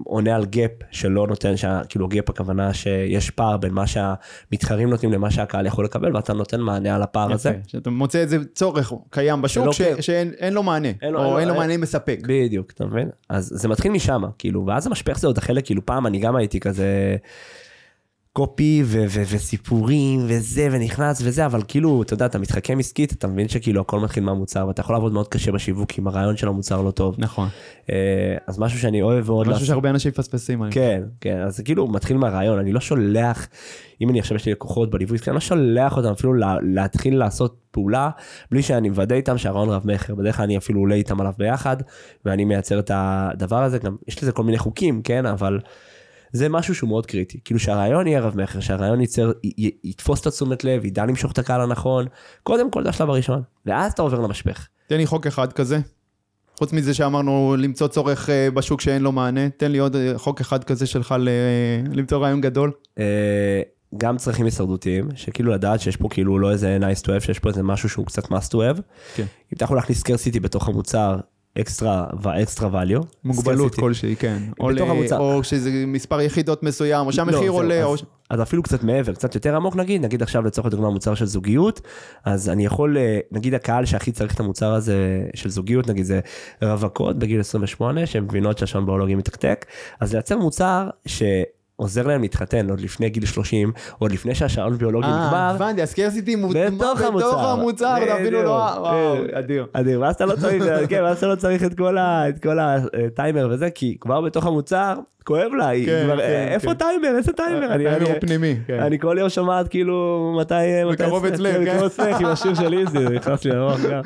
עונה על גאפ שלא נותן, כאילו, גאפ הכוונה שיש פער בין מה שהמתחרים נותנים למה שהקהל יכול לקבל, ואתה נותן מענה על הפער הזה. שאתה מוצא את זה צורך, קיים בשוק, שאין לו מענה, או אין לו מענה מספק. בדיוק, אתה מבין? אז זה מתחיל משם, כאילו, ואז המשפך זה עוד החלק, כאילו, פעם אני גם הייתי כזה קופי וסיפורים וזה, ונכנס וזה, אבל כאילו, אתה יודע, אתה מתחכם עסקית, אתה מבין שכאילו הכל מתחיל מהמוצר, ואתה יכול לעבוד מאוד קשה בשיווק, אם הרעיון של המוצר לא טוב. נכון. אז משהו שאני אוהב ועוד... משהו שהרבה אנשים פספסים. כן, כן, אז כאילו, מתחיל מהרעיון, אני לא שולח, אם אני עכשיו יש לי לקוחות בליווי, אני לא שולח אותם אפילו להתחיל לעשות פעולה, בלי שאני מוודא איתם שהרעיון רב מחר, בדרך כלל אני אפילו עולה איתם עליו ביחד, ואני מייצר את הדבר הזה, גם יש לזה כל מיני חוקים, כן, אבל זה משהו שהוא מאוד קריטי, כאילו שהרעיון יהיה רב מחר, שהרעיון יתפוס את תשומת לב, ידע למשוך את הקהל הנכון, קודם כל זה השלב הראשון, ואז אתה עובר למשפך. תן לי חוק אחד כזה, חוץ מזה שאמרנו למצוא צורך בשוק שאין לו מענה, תן לי עוד חוק אחד כזה שלך למצוא רעיון גדול. גם צריכים הישרדותיים, שכאילו לדעת שיש פה כאילו לא איזה nice to have, שיש פה איזה משהו שהוא קצת must to have, כן. אם אתה יכול להכניס scarcity בתוך המוצר, אקסטרה ואקסטרה ואליו. מוגבלות כלשהי, כן. או שזה מספר יחידות מסוים, או שהמחיר עולה. אז אפילו קצת מעבר, קצת יותר עמוק נגיד, נגיד עכשיו לצורך לדוגמה מוצר של זוגיות, אז אני יכול, נגיד הקהל שהכי צריך את המוצר הזה של זוגיות, נגיד זה רווקות בגיל 28, שהן מבינות שהשעון ביולוגי מתקתק, אז לייצר מוצר ש... עוזר להם להתחתן עוד לפני גיל 30, עוד לפני שהשעון ביולוגי נגמר. הבנתי, אז סקרסיטי בתוך המוצר, אתה אפילו לא... וואו, אדיר. אדיר, ואז אתה לא צריך את כל הטיימר וזה, כי כבר בתוך המוצר, כואב לה, איפה טיימר? איזה טיימר? הטיימר הוא פנימי. אני כל יום שומעת כאילו מתי... בקרוב אצלך. בקרוב אצלך, עם השיר של איזי, נכנס לי לרוח גם.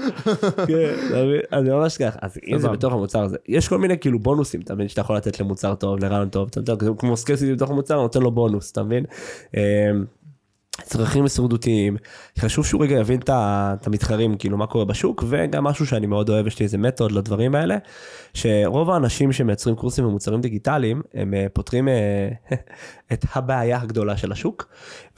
אז זה ממש כך. אז אם זה בתוך המוצר הזה, יש כל מיני כאילו בונוסים, אתה מבין, שאתה יכול לתת למוצר טוב, לרעיון טוב, כמו סקרסיטי בתוך המוצר, נותן לו בונוס, אתה מבין? צרכים הישרדותיים, חשוב שהוא רגע יבין את המתחרים, כאילו מה קורה בשוק, וגם משהו שאני מאוד אוהב, יש לי איזה מתוד לדברים האלה, שרוב האנשים שמייצרים קורסים ומוצרים דיגיטליים, הם פותרים את הבעיה הגדולה של השוק,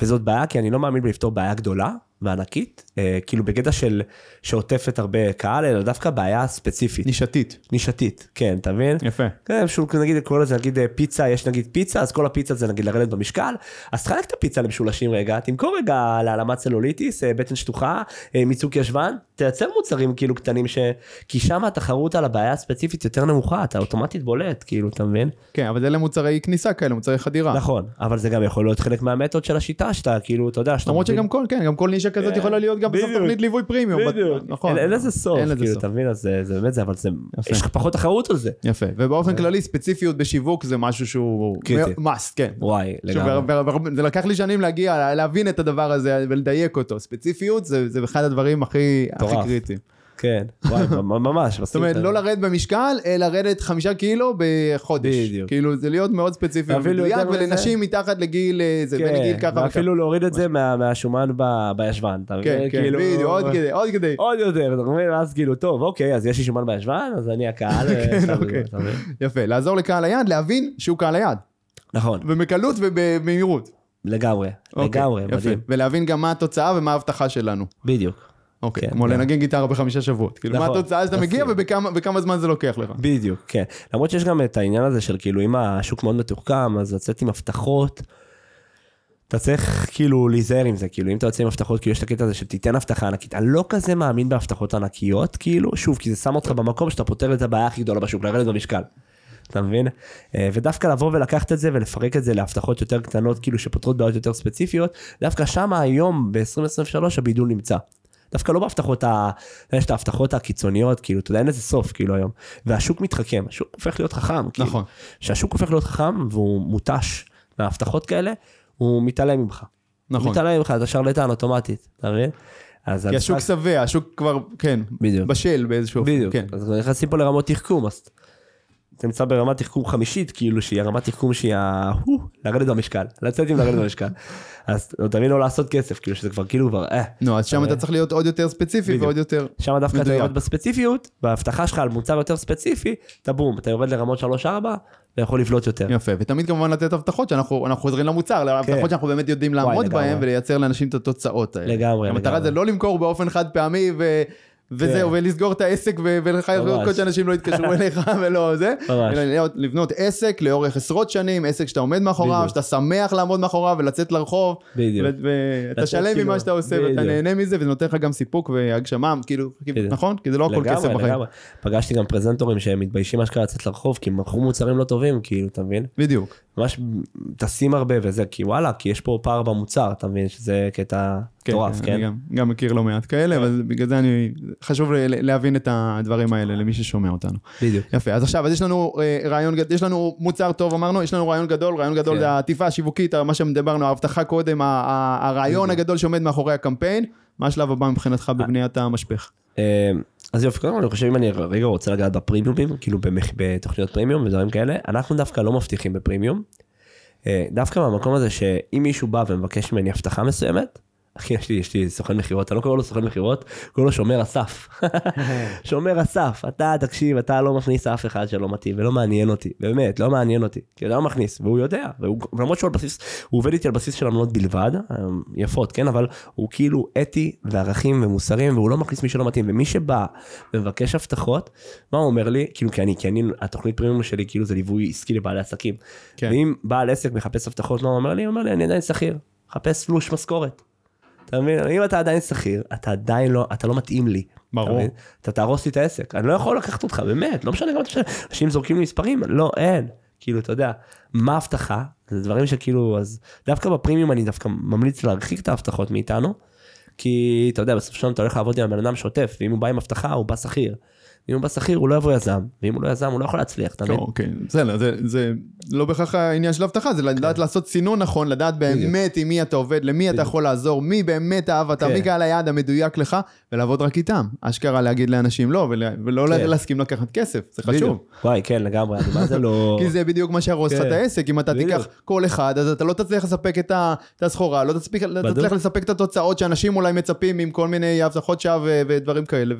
וזאת בעיה כי אני לא מאמין בלפתור בעיה גדולה, וענקית, כאילו בגדע של שעוטפת הרבה קהל, אלא דווקא בעיה ספציפית. נישתית. נישתית, כן, אתה מבין? יפה. כן, פשוט נגיד, כל זה נגיד פיצה, יש נגיד פיצה, אז כל הפיצה זה נגיד לרדת במשקל, אז תחלק את הפיצה למשולשים רגע, תמכור רגע להעלמת צלוליטיס, בטן שטוחה, מיצוק ישבן, תייצר מוצרים כאילו קטנים, כי שם התחרות על הבעיה הספציפית יותר נמוכה, אתה אוטומטית בולט, כאילו, אתה מבין? כן, אבל זה למוצרי כניסה כאלה, מוצרי חדירה. נכון, אבל זה גם יכול להיות חלק מהמתוד של השיטה, שאתה, כאילו, אתה יודע, שאתה מבין... גם כל, כן, גם כל נישה כזאת יכולה להיות גם בסוף תוכנית ליווי פרימיום. נכון. אין לזה סוף, כאילו, אתה מבין, אז זה באמת זה, אבל יש לך פחות תחרות על זה. יפה, ובאופן כללי, ספציפיות בשיווק זה משהו שהוא... must, כן. וואי, לגמרי. זה לקח לי שנים להגיע, להבין את הדבר הזה ולדייק אותו. ספציפיות זה אחד הדברים הכי קריטיים. כן, וואי, ממש. זאת אומרת, לא לרדת במשקל, אלא לרדת 5 קילו בחודש. בדיוק. כאילו, זה להיות מאוד ספציפי. ולנשים מתחת לגיל, זה בנגיל ככה. ואפילו להוריד את זה מהשומן בישבן. כן, כן, בדיוק, עוד כדי, עוד כדי. עוד יותר, אתה אומר, אז כאילו, טוב, אוקיי, אז יש לי שומן בישבן, אז אני הקהל. כן, אוקיי. יפה, לעזור לקהל היד, להבין שהוא קהל היד. נכון. במקלות ובמהירות. לגמרי, לגמרי, מדהים. ולהבין גם מה התוצאה ומה ההבטחה שלנו. בדיוק. אוקיי, כמו לנגן גיטרה ב5 שבועות, כאילו מה התוצאה שאתה מגיע ובכמה זמן זה לוקח לך. בדיוק, כן, למרות שיש גם את העניין הזה של כאילו אם השוק מאוד מתוחכם, אז לצאת עם הבטחות, אתה צריך כאילו להיזהר עם זה, כאילו אם אתה יוצא עם הבטחות, כאילו יש את הקטע הזה שתיתן הבטחה ענקית, אני לא כזה מאמין בהבטחות ענקיות, כאילו שוב, כי זה שם אותך במקום שאתה פותר את הבעיה הכי גדולה בשוק, לרדת במשקל. אתה מבין? ודווקא לבוא ולקחת את זה ולפרק את זה להבטחות יותר קטנות, כאילו שפותרות בעיות יותר ספציפיות, דווקא שמה היום ב-2023 הבידול נמצא. דווקא לא בהבטחות, יש את ההבטחות הקיצוניות, כאילו, אתה יודע, אין איזה סוף, כאילו, היום. והשוק מתחכם, השוק הופך להיות חכם, כאילו. נכון. שהשוק הופך להיות חכם, והוא מוטש מההבטחות כאלה, הוא מתעלם ממך. נכון. הוא מתעלם ממך, אתה שרלטן אוטומטית, אתה מבין? כי השוק סווה, השוק כבר, כן, בשל באיזשהו... בדיוק. אז נכנסים פה לרמות תחכום, אז... תמצא ברמת תחכום חמישית, כאילו שהיא הרמת תחכום שהיא לרדת במשקל, לצאת עם לרדת במשקל, אז תמיד לא לעשות כסף, כאילו שזה כבר כאילו, אז שם אתה צריך להיות עוד יותר ספציפי ועוד יותר... שם דווקא אתה יורד בספציפיות, בהבטחה שלך על מוצר יותר ספציפי, אתה בום, אתה יורד לרמות 3-4, ויכול לבלוט יותר. יפה, ותמיד כמובן לתת הבטחות שאנחנו חוזרים למוצר, להבטחות שאנחנו באמת יודעים לעמוד בהן, ולייצר לאנשים את התוצאות האלה. לגמרי. המטרה זה לא למכור באופן חד פעמי וזהו, ולסגור את העסק, ולך יחזור כל שאנשים לא יתקשרו אליך, ולא זה. לבנות עסק לאורך עשרות שנים, עסק שאתה עומד מאחוריו, שאתה שמח לעמוד מאחוריו, ולצאת לרחוב, ואתה שלם ממה שאתה עושה, ואתה נהנה מזה, וזה נותן לך גם סיפוק והגשמה, כאילו, נכון? כי זה לא הכל כסף בחיים. פגשתי גם פרזנטורים שהם מתביישים אשכרה לצאת לרחוב, כי הם מכרו מוצרים לא טובים, כאילו, אתה מבין? בדיוק. ממש תשים הרבה וזה, כי וואלה, כי יש פה פער במוצר, אתה מבין שזה קטע תורף, כן? גם מכיר לא מעט כאלה, אבל בגלל זה אני חשוב להבין את הדברים האלה למי ששומע אותנו. בדיוק. יפה, אז עכשיו, אז יש לנו רעיון, יש לנו מוצר טוב, אמרנו, יש לנו רעיון גדול זה העטיפה השיווקית, מה שמדברנו, ההבטחה קודם, הרעיון הגדול שעומד מאחורי הקמפיין, מה השלב הבא מבחינתך בבניית המשפך? אז יופי, קודם כל אני חושב אם אני רגע רוצה לגעת בפרימיומים, כאילו בתוכניות פרימיום ודברים כאלה, אנחנו דווקא לא מבטיחים בפרימיום, דווקא במקום הזה שאם מישהו בא ומבקש ממני הבטחה מסוימת, אחי יש לי סוכן מחירות, אתה לא קורא לו סוכן מחירות, קורא לו שומר הסף, שומר הסף, אתה תקשיב, אתה לא מכניס אף אחד שלא מתאים, ולא מעניין אותי, באמת, לא מעניין אותי, כי אתה לא מכניס, והוא יודע, ולמרות שהוא עובד איתי על בסיס של אמנות בלבד, יפות, כן, אבל הוא כאילו אתי, וערכים ומוסרים, והוא לא מכניס מי שלא מתאים, ומי שבא ומבקש הבטחות, מה הוא אומר לי? כאילו כי אני התוכנית פרימיום שלי, כאילו זה ליווי עסקי לבעלי עסקים, ואם בעל עסק מחפש הבטחות, מה הוא אומר לי? הוא אומר לי, אני עדיין שכיר, חפש תלוש משכורת. אם אתה עדיין שכיר, אתה לא מתאים לי. ברור. אתה תהרוס לי את העסק. אני לא יכול לקחת אותך, באמת. לא משנה גם אתה משנה. אנשים זורקים לי מספרים, לא, אין. כאילו, אתה יודע, מה הבטחה? זה דברים שכאילו, אז דווקא בפרימיום אני דווקא ממליץ להרחיק את ההבטחות מאיתנו, כי אתה יודע, בסוף שלנו אתה הולך לעבוד עם הבן אדם שוטף, ואם הוא בא עם הבטחה, הוא בא שכיר. אם הוא בשכיר, הוא לא יבוא יזם, ואם הוא לא יזם, הוא לא יכול להצליח, אתה מבין? אוקיי, זה לא בכך העניין של הבטחה, זה לדעת לעשות סינון נכון, לדעת באמת עם מי אתה עובד, למי אתה יכול לעזור, מי באמת אהב, אתה מי קהל היעד המדויק לך, ולעבוד רק איתם. אשכרה להגיד לאנשים לא, ולא להסכים לקחת כסף, זה חשוב. וואי, כן, לגמרי, מה זה לא... כי זה בדיוק מה שהרוס לך את העסק, אם אתה תיקח כל אחד, אז אתה לא תצליח לספק את הסחורה, לא תצליח לספק את התוצאות שאנשים אולי מצפים עם כל מיני הבטחות שווא ודברים כאלה,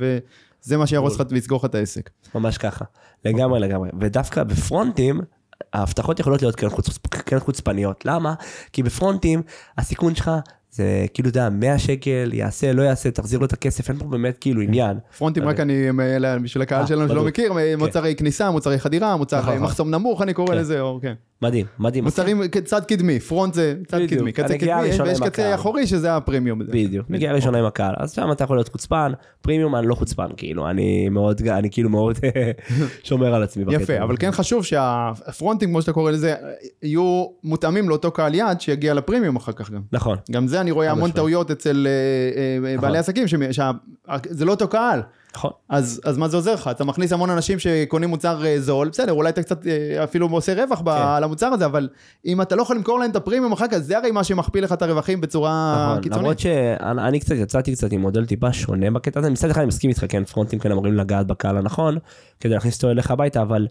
זה מה שירוץ לך ויסגור לך את העסק. ממש ככה, לגמרי. ודווקא בפרונטים, ההבטחות יכולות להיות כן חוצפניות. למה? כי בפרונטים, הסיכון שלך, זה כאילו דה, 100 שקל, יעשה, לא יעשה, תחזיר לו את הכסף, אין פה באמת כאילו עניין. פרונטים רק אני, בשביל הקהל שלנו שלא מכיר, מוצרי כניסה, מוצרי חדירה, מוצרי מחסום נמוך, אני קורא לזה, כן. מדהים. מוצרים צד קדמי, פרונט זה צד קדמי, קצה קדמי, ויש קצה אחורי שזה הפרימיום. בדיוק, מגיע ראשונה עם הקהל, אז שם אתה יכול להיות חוצפן, פרימיום אני לא חוצפן, כאילו, אני כאילו מאוד שומר על עצמי. יפה, אבל כן חשוב שהפרונטים, כמו שאתה קורא לזה, יהיו מותאמים לאותו קהל יעד שיגיע לפרימיום אחר כך גם. נכון. גם זה אני רואה המון טעויות אצל בעלי עסקים, זה לא אותו קהל. נכון. אז מה זה עוזר לך? אתה מכניס המון אנשים שקונים מוצר זול, בסדר, אולי אתה קצת אפילו עושה רווח על המוצר הזה, אבל אם אתה לא יכול למכור להם את הפרימיום אחר כך, זה הרי מה שמכפיל לך את הרווחים בצורה קיצונית. למרות שאני קצת יצאתי קצת עם מודל טיפה שונה בקטע הזה, מצד אחד אני מסכים איתך, כן, פרונטים כאן אמורים לגעת בקהל הנכון, כדי להכניס אותו אליך הביתה, אבל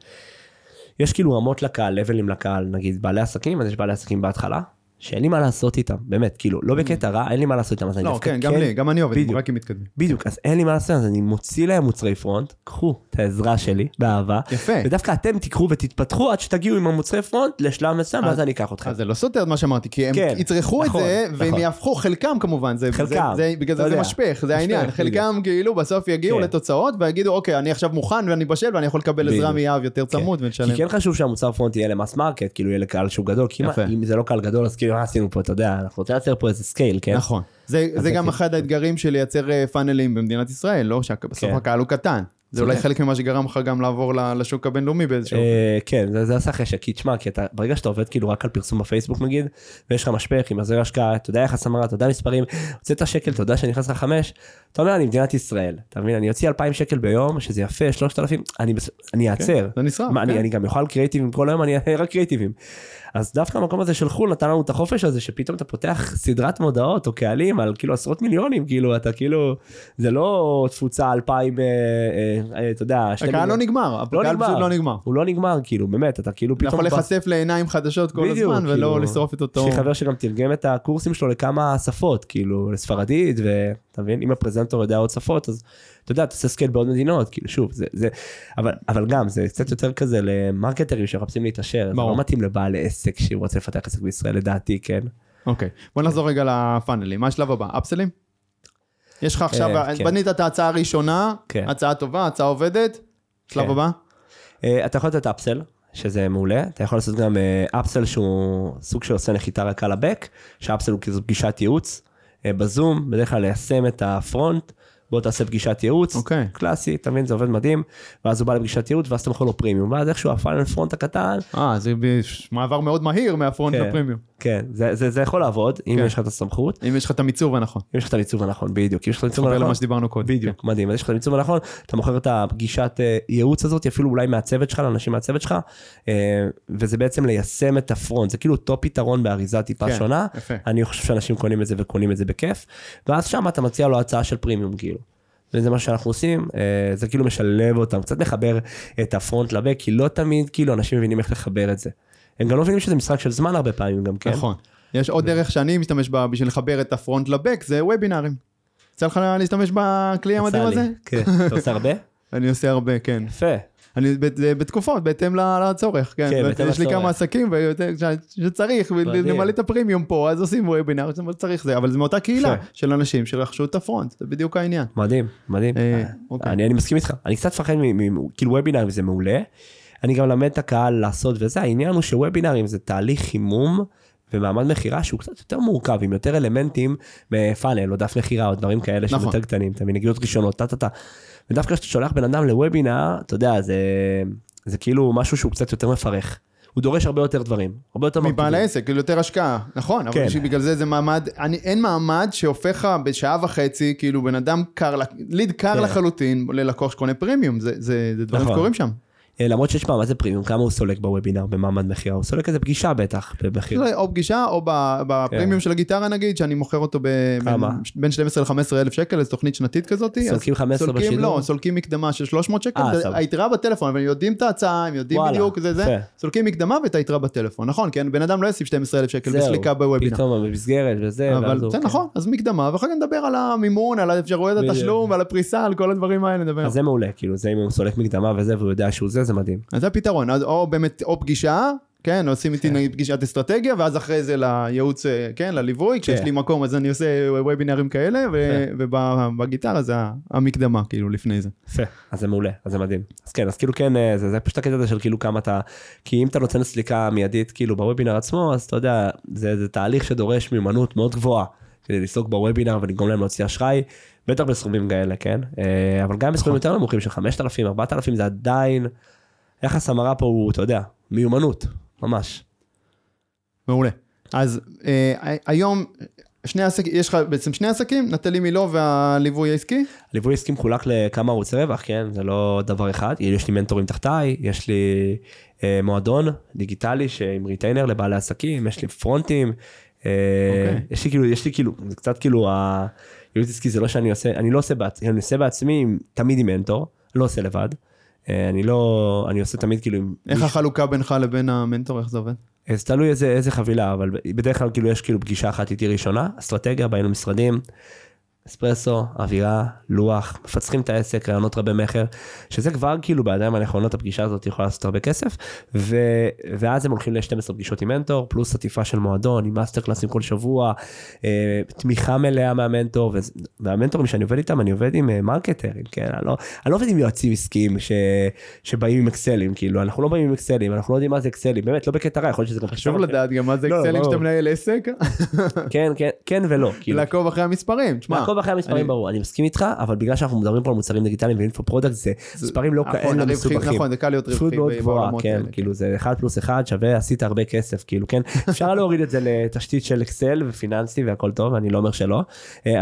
יש כאילו רמות לקהל, לבלים לקהל, נגיד בעלי עסקים, אז יש בעלי עסקים בהתחלה. שאין לי מה לעשות איתם, באמת, כאילו, לא בקטע רע, אין לי מה לעשות איתם. לא, כן, גם לי, גם אני עובד, רק אם מתקדמים. בדיוק, אז אין לי מה לעשות, אז אני מוציא להם מוצרי פרונט, קחו את העזרה שלי, באהבה. יפה. ודווקא אתם תיקחו ותתפתחו, עד שתגיעו עם המוצרי פרונט, לשלב מסוים, ואז אני אקח אתכם. אז זה לא סותר מה שאמרתי, כי הם יצרכו את זה, והם יהפכו חלקם כמובן, בגלל זה זה משפך, זה העניין. חלקם כאילו בסוף יגיעו לתוצאות, ויגידו, אוקיי, אני עכשיו מוכן ואני בשל, ואני יכול לקבל עזרה מיהב יותר צמוד ונשלם. כי כן חשוב שהמוצר פרונט יהיה למס מרקט, כאילו יהיה לקהל שהוא גדול, כי אם זה לא קהל גדול, אז מה עשינו פה, אתה יודע, אנחנו רוצים לייצר פה איזה סקייל, כן? נכון. זה גם אחד האתגרים של לייצר פאנלים במדינת ישראל, לא? שבסוף הקהל הוא קטן. זה אולי חלק ממה שגרם לך גם לעבור לשוק הבינלאומי באיזשהו... כן, זה עשה חשק, כי תשמע, כי ברגע שאתה עובד כאילו רק על פרסום בפייסבוק נגיד, ויש לך משפך עם עזרי השקעה, אתה יודע איך הסמרה, אתה יודע מספרים, הוצאת שקל, אתה יודע שנכנס לך 5, אתה אומר, אני במדינת ישראל, אתה מבין, אני יוציא 2,000 שקל ביום, שזה יפה, 3,000, אני אעצר. זה נשרף, כן. אני גם יוכל קריאיטיבים, כל היום אני רק קריאיטיבים. אז דווקא המקום הזה של חול נתן לנו את החופש הזה, שפתאום אתה פותח סדרת מודעות או קהלים על כאילו עשרות מיליונים, כאילו אתה כאילו, זה לא תפוצה 2,000 אתה יודע, הקהל לא נגמר, הקהל פשוט לא נגמר. הוא לא נגמר, כאילו, באמת, אתה כאילו פתאום... אתה יכול לחשף לעיניים חדשות כל הזמן, ולא לשרוף את אותו... יש לי חבר שגם תרגם את הקורסים שלו לכמה שפות, כאילו, לספרדית, ואתה מבין, אם הפרזנטור יודע עוד שפות, אז אתה יודע, אתה עושה סקייל בעוד מדינות, כאילו, שוב, זה... אבל גם, זה קצת יותר כזה למרקטרים שחפשים להתעשר, זה לא מתאים לבעל עסק שהוא רוצה לפתח עסק בישראל, לדעתי, כן. אוקיי, בוא נחזור רגע לפאנלים. מה השלב הבא? אפסלים? יש לך עכשיו, בנית את ההצעה הראשונה, הצעה טובה, הצעה עובדת, שלב הבא? אתה יכול לתת אפסל, שזה מעולה, אתה יכול לעשות גם אפסל שהוא סוג שעושה נחיתה רק על הבק, שהאפסל הוא כזו פגישת ייעוץ, בזום, בדרך כלל ליישם את הפרונט, בוא תעשה פגישת ייעוץ, קלאסי, תמיד זה עובד מדהים, ואז הוא בא לפגישת ייעוץ, ואז אתה מכול לו פרימיום, ואז איכשהו הפאנל פרונט הקטן. זה מעבר מאוד מהיר מהפרונט לפרימיום. כן, זה יכול לעבוד, אם יש לך את הסמכות. אם יש לך את המיצוב הנכון. אם יש לך את המיצוב הנכון, בדיוק. אם יש לך את המיצוב הנכון. חבר למה שדיברנו קודם. בדיוק, מדהים. אז יש לך את המיצוב הנכון, אתה מוכר את הפגישת ייעוץ הזאת, אפילו אולי מהצוות שלך, לאנשים מהצוות שלך, וזה בעצם ליישם את הפרונט. זה כאילו אותו פתרון באריזה טיפה שונה. אני חושב שאנשים קונים את זה וקונים את זה בכיף. ואז שם אתה מציע לו הצעה של פרימיום, כאילו. וזה מה שאנחנו עושים, זה כאילו משלב אותם, קצת מחבר את הפרונט לבק, כי לא תמיד, כאילו, אנשים מבינים איך לחבר את זה. הם גם לא מבינים שזה משחק של זמן הרבה פעמים גם כן. נכון. יש עוד דרך שאני משתמש בה בשביל לחבר את הפרונט לבק, זה וובינרים. יצא לך להשתמש בכלי המדהים הזה? כן. אתה עושה הרבה? אני עושה הרבה, כן. יפה. אני בתקופות, בהתאם לצורך, כן. יש לי כמה עסקים שצריך, למלא את הפרימיום פה, אז עושים וובינר, שצריך זה, אבל זה מאותה קהילה של אנשים שרכשו את הפרונט, זה בדיוק העניין. מדהים, מדהים. אני מסכים איתך. אני קצת פחד כאילו וובינרים זה מעולה. אני גם למד את הקהל לעשות, וזה העניין הוא שוובינרים זה תהליך חימום ומעמד מחירה שהוא קצת יותר מורכב, עם יותר אלמנטים בפאנל או דף מחירה או דברים כאלה שהם יותר קטנים, מנגיעות ראשונות, תתתתת. ודווקא כשאתה שולח בן אדם לוובינר, אתה יודע, זה כאילו משהו שהוא קצת יותר מפרך. הוא דורש הרבה יותר דברים, הרבה יותר מרכיבים. מבעל העסק, כאילו יותר השקעה, נכון, אבל בגלל זה מעמד, אין מעמד שהופך בשעה וחצי, כאילו בן אדם קר, ליד קר לחלוטין, ללקוח שקונה פרימיום, זה דברים שקורים שם. למרות שיש מעמד זה פרימיום, כמה הוא סולק בוובינר, במעמד מחירה, הוא סולק איזה פגישה בטח, במחיר. או פגישה, או בפרימיום של הגיטרה נגיד, שאני מוכר אותו בין 12 ל-15 אלף שקל, זו תוכנית שנתית כזאת. סולקים 15 בשידור? סולקים לא, סולקים מקדמה של 300 שקל, היתרה בטלפון, אבל הם יודעים את ההצעה, הם יודעים בדיוק, זה, סולקים מקדמה ואת היתרה בטלפון, נכון, כן, בן אדם לא ישים 12 אלף שקל בסליקה בוובינר. פתאום במסגרת וזה. אבל זה נכון, אז מקדמה, ואחר כך נדבר על המימון, על האפשרויות התשלום, על הפריסה, על כל הדברים האלה נדבר. אז זה מעולה, כאילו, זה אם הוא סולק מקדמה וזה, והוא יודע שהוא זה, זה מדהים. אז זה פתרון, או באמת, או פגישה, כן, עושים איתי פגישת אסטרטגיה, ואז אחרי זה לייעוץ, כן, לליווי, כשיש לי מקום, אז אני עושה וובינרים כאלה, ובגיטרה זה המקדמה, כאילו, לפני זה. אז זה מעולה, אז זה מדהים. אז כן, אז כאילו כן, זה פשוט הקטע של כאילו כמה אתה, כי אם אתה נותן סליקה מיידית, כאילו, בוובינר עצמו, אז אתה יודע, זה תהליך שדורש מיומנות מאוד גבוהה, כדי לסלוק בוובינר ולגרום להם להוציא אשראי, בטח בסכומים כאלה, כן? אבל גם בסכומים יותר נמוכים של 5,000, 4,000, זה עדיין, יחס המרה פה הוא, אתה יודע, מיומנות, ממש. מעולה. אז היום, יש לך בעצם שני עסקים, נטלי מילו והליווי העסקי? הליווי העסקי מחולק לכמה ערוצי רווח, כן? זה לא דבר אחד. יש לי מנטורים תחתיי, יש לי מועדון דיגיטלי עם ריטיינר לבעלי עסקים, יש לי פרונטים, יש לי כאילו, זה קצת כאילו, ייעוץ עסקי זה לא שאני עושה, אני עושה בעצמי תמיד עם מנטור, לא עושה לבד, אני עושה תמיד כאילו... איך החלוקה בינך לבין המנטור, איך זה עובד? אז תלוי איזה חבילה, אבל בדרך כלל כאילו יש כאילו פגישה אחת איתי ראשונה, אסטרטגיה, באים למשרדים, אספרסו, אווירה, לוח, מפצחים את העסק, רעיונות רבי מחר, שזה כבר כאילו בידיים הנכונות, הפגישה הזאת יכולה לעשות הרבה כסף, ואז הם הולכים ל-12 פגישות עם מנטור, פלוס עטיפה של מועדון, עם מאסטר קלאסים כל שבוע, תמיכה מלאה מהמנטור, והמנטורים שאני עובד איתם, אני עובד עם מרקטרים, כן? אני לא עובד עם יועצים עסקיים שבאים עם אקסלים, כאילו, אנחנו לא באים עם אקסלים, אנחנו לא יודעים מה זה אקסלים, באמת, לא בקטרה, יכול להיות שזה גם חשוב לדעת גם מה זה אקסלים שאתה מנהל עסק. כן, כן, כן ולא, כאילו. לעקוב אחרי המספרים, תשמע. לעקוב אחרי המספרים ברור, אני מסכים איתך, אבל בגלל שאנחנו מדברים פה על מוצרים דיגיטליים ואינפו פרודקט, זה מספרים לא כאלה מסובכים. נכון, זה קל להיות רווחי. פשוט מאוד גבוהה, כן, כאילו זה 1+1 שווה, עשית הרבה כסף, כאילו, כן. אפשר להוריד את זה לתשתית של אקסל ופיננסי והכל טוב, אני לא אומר שלא,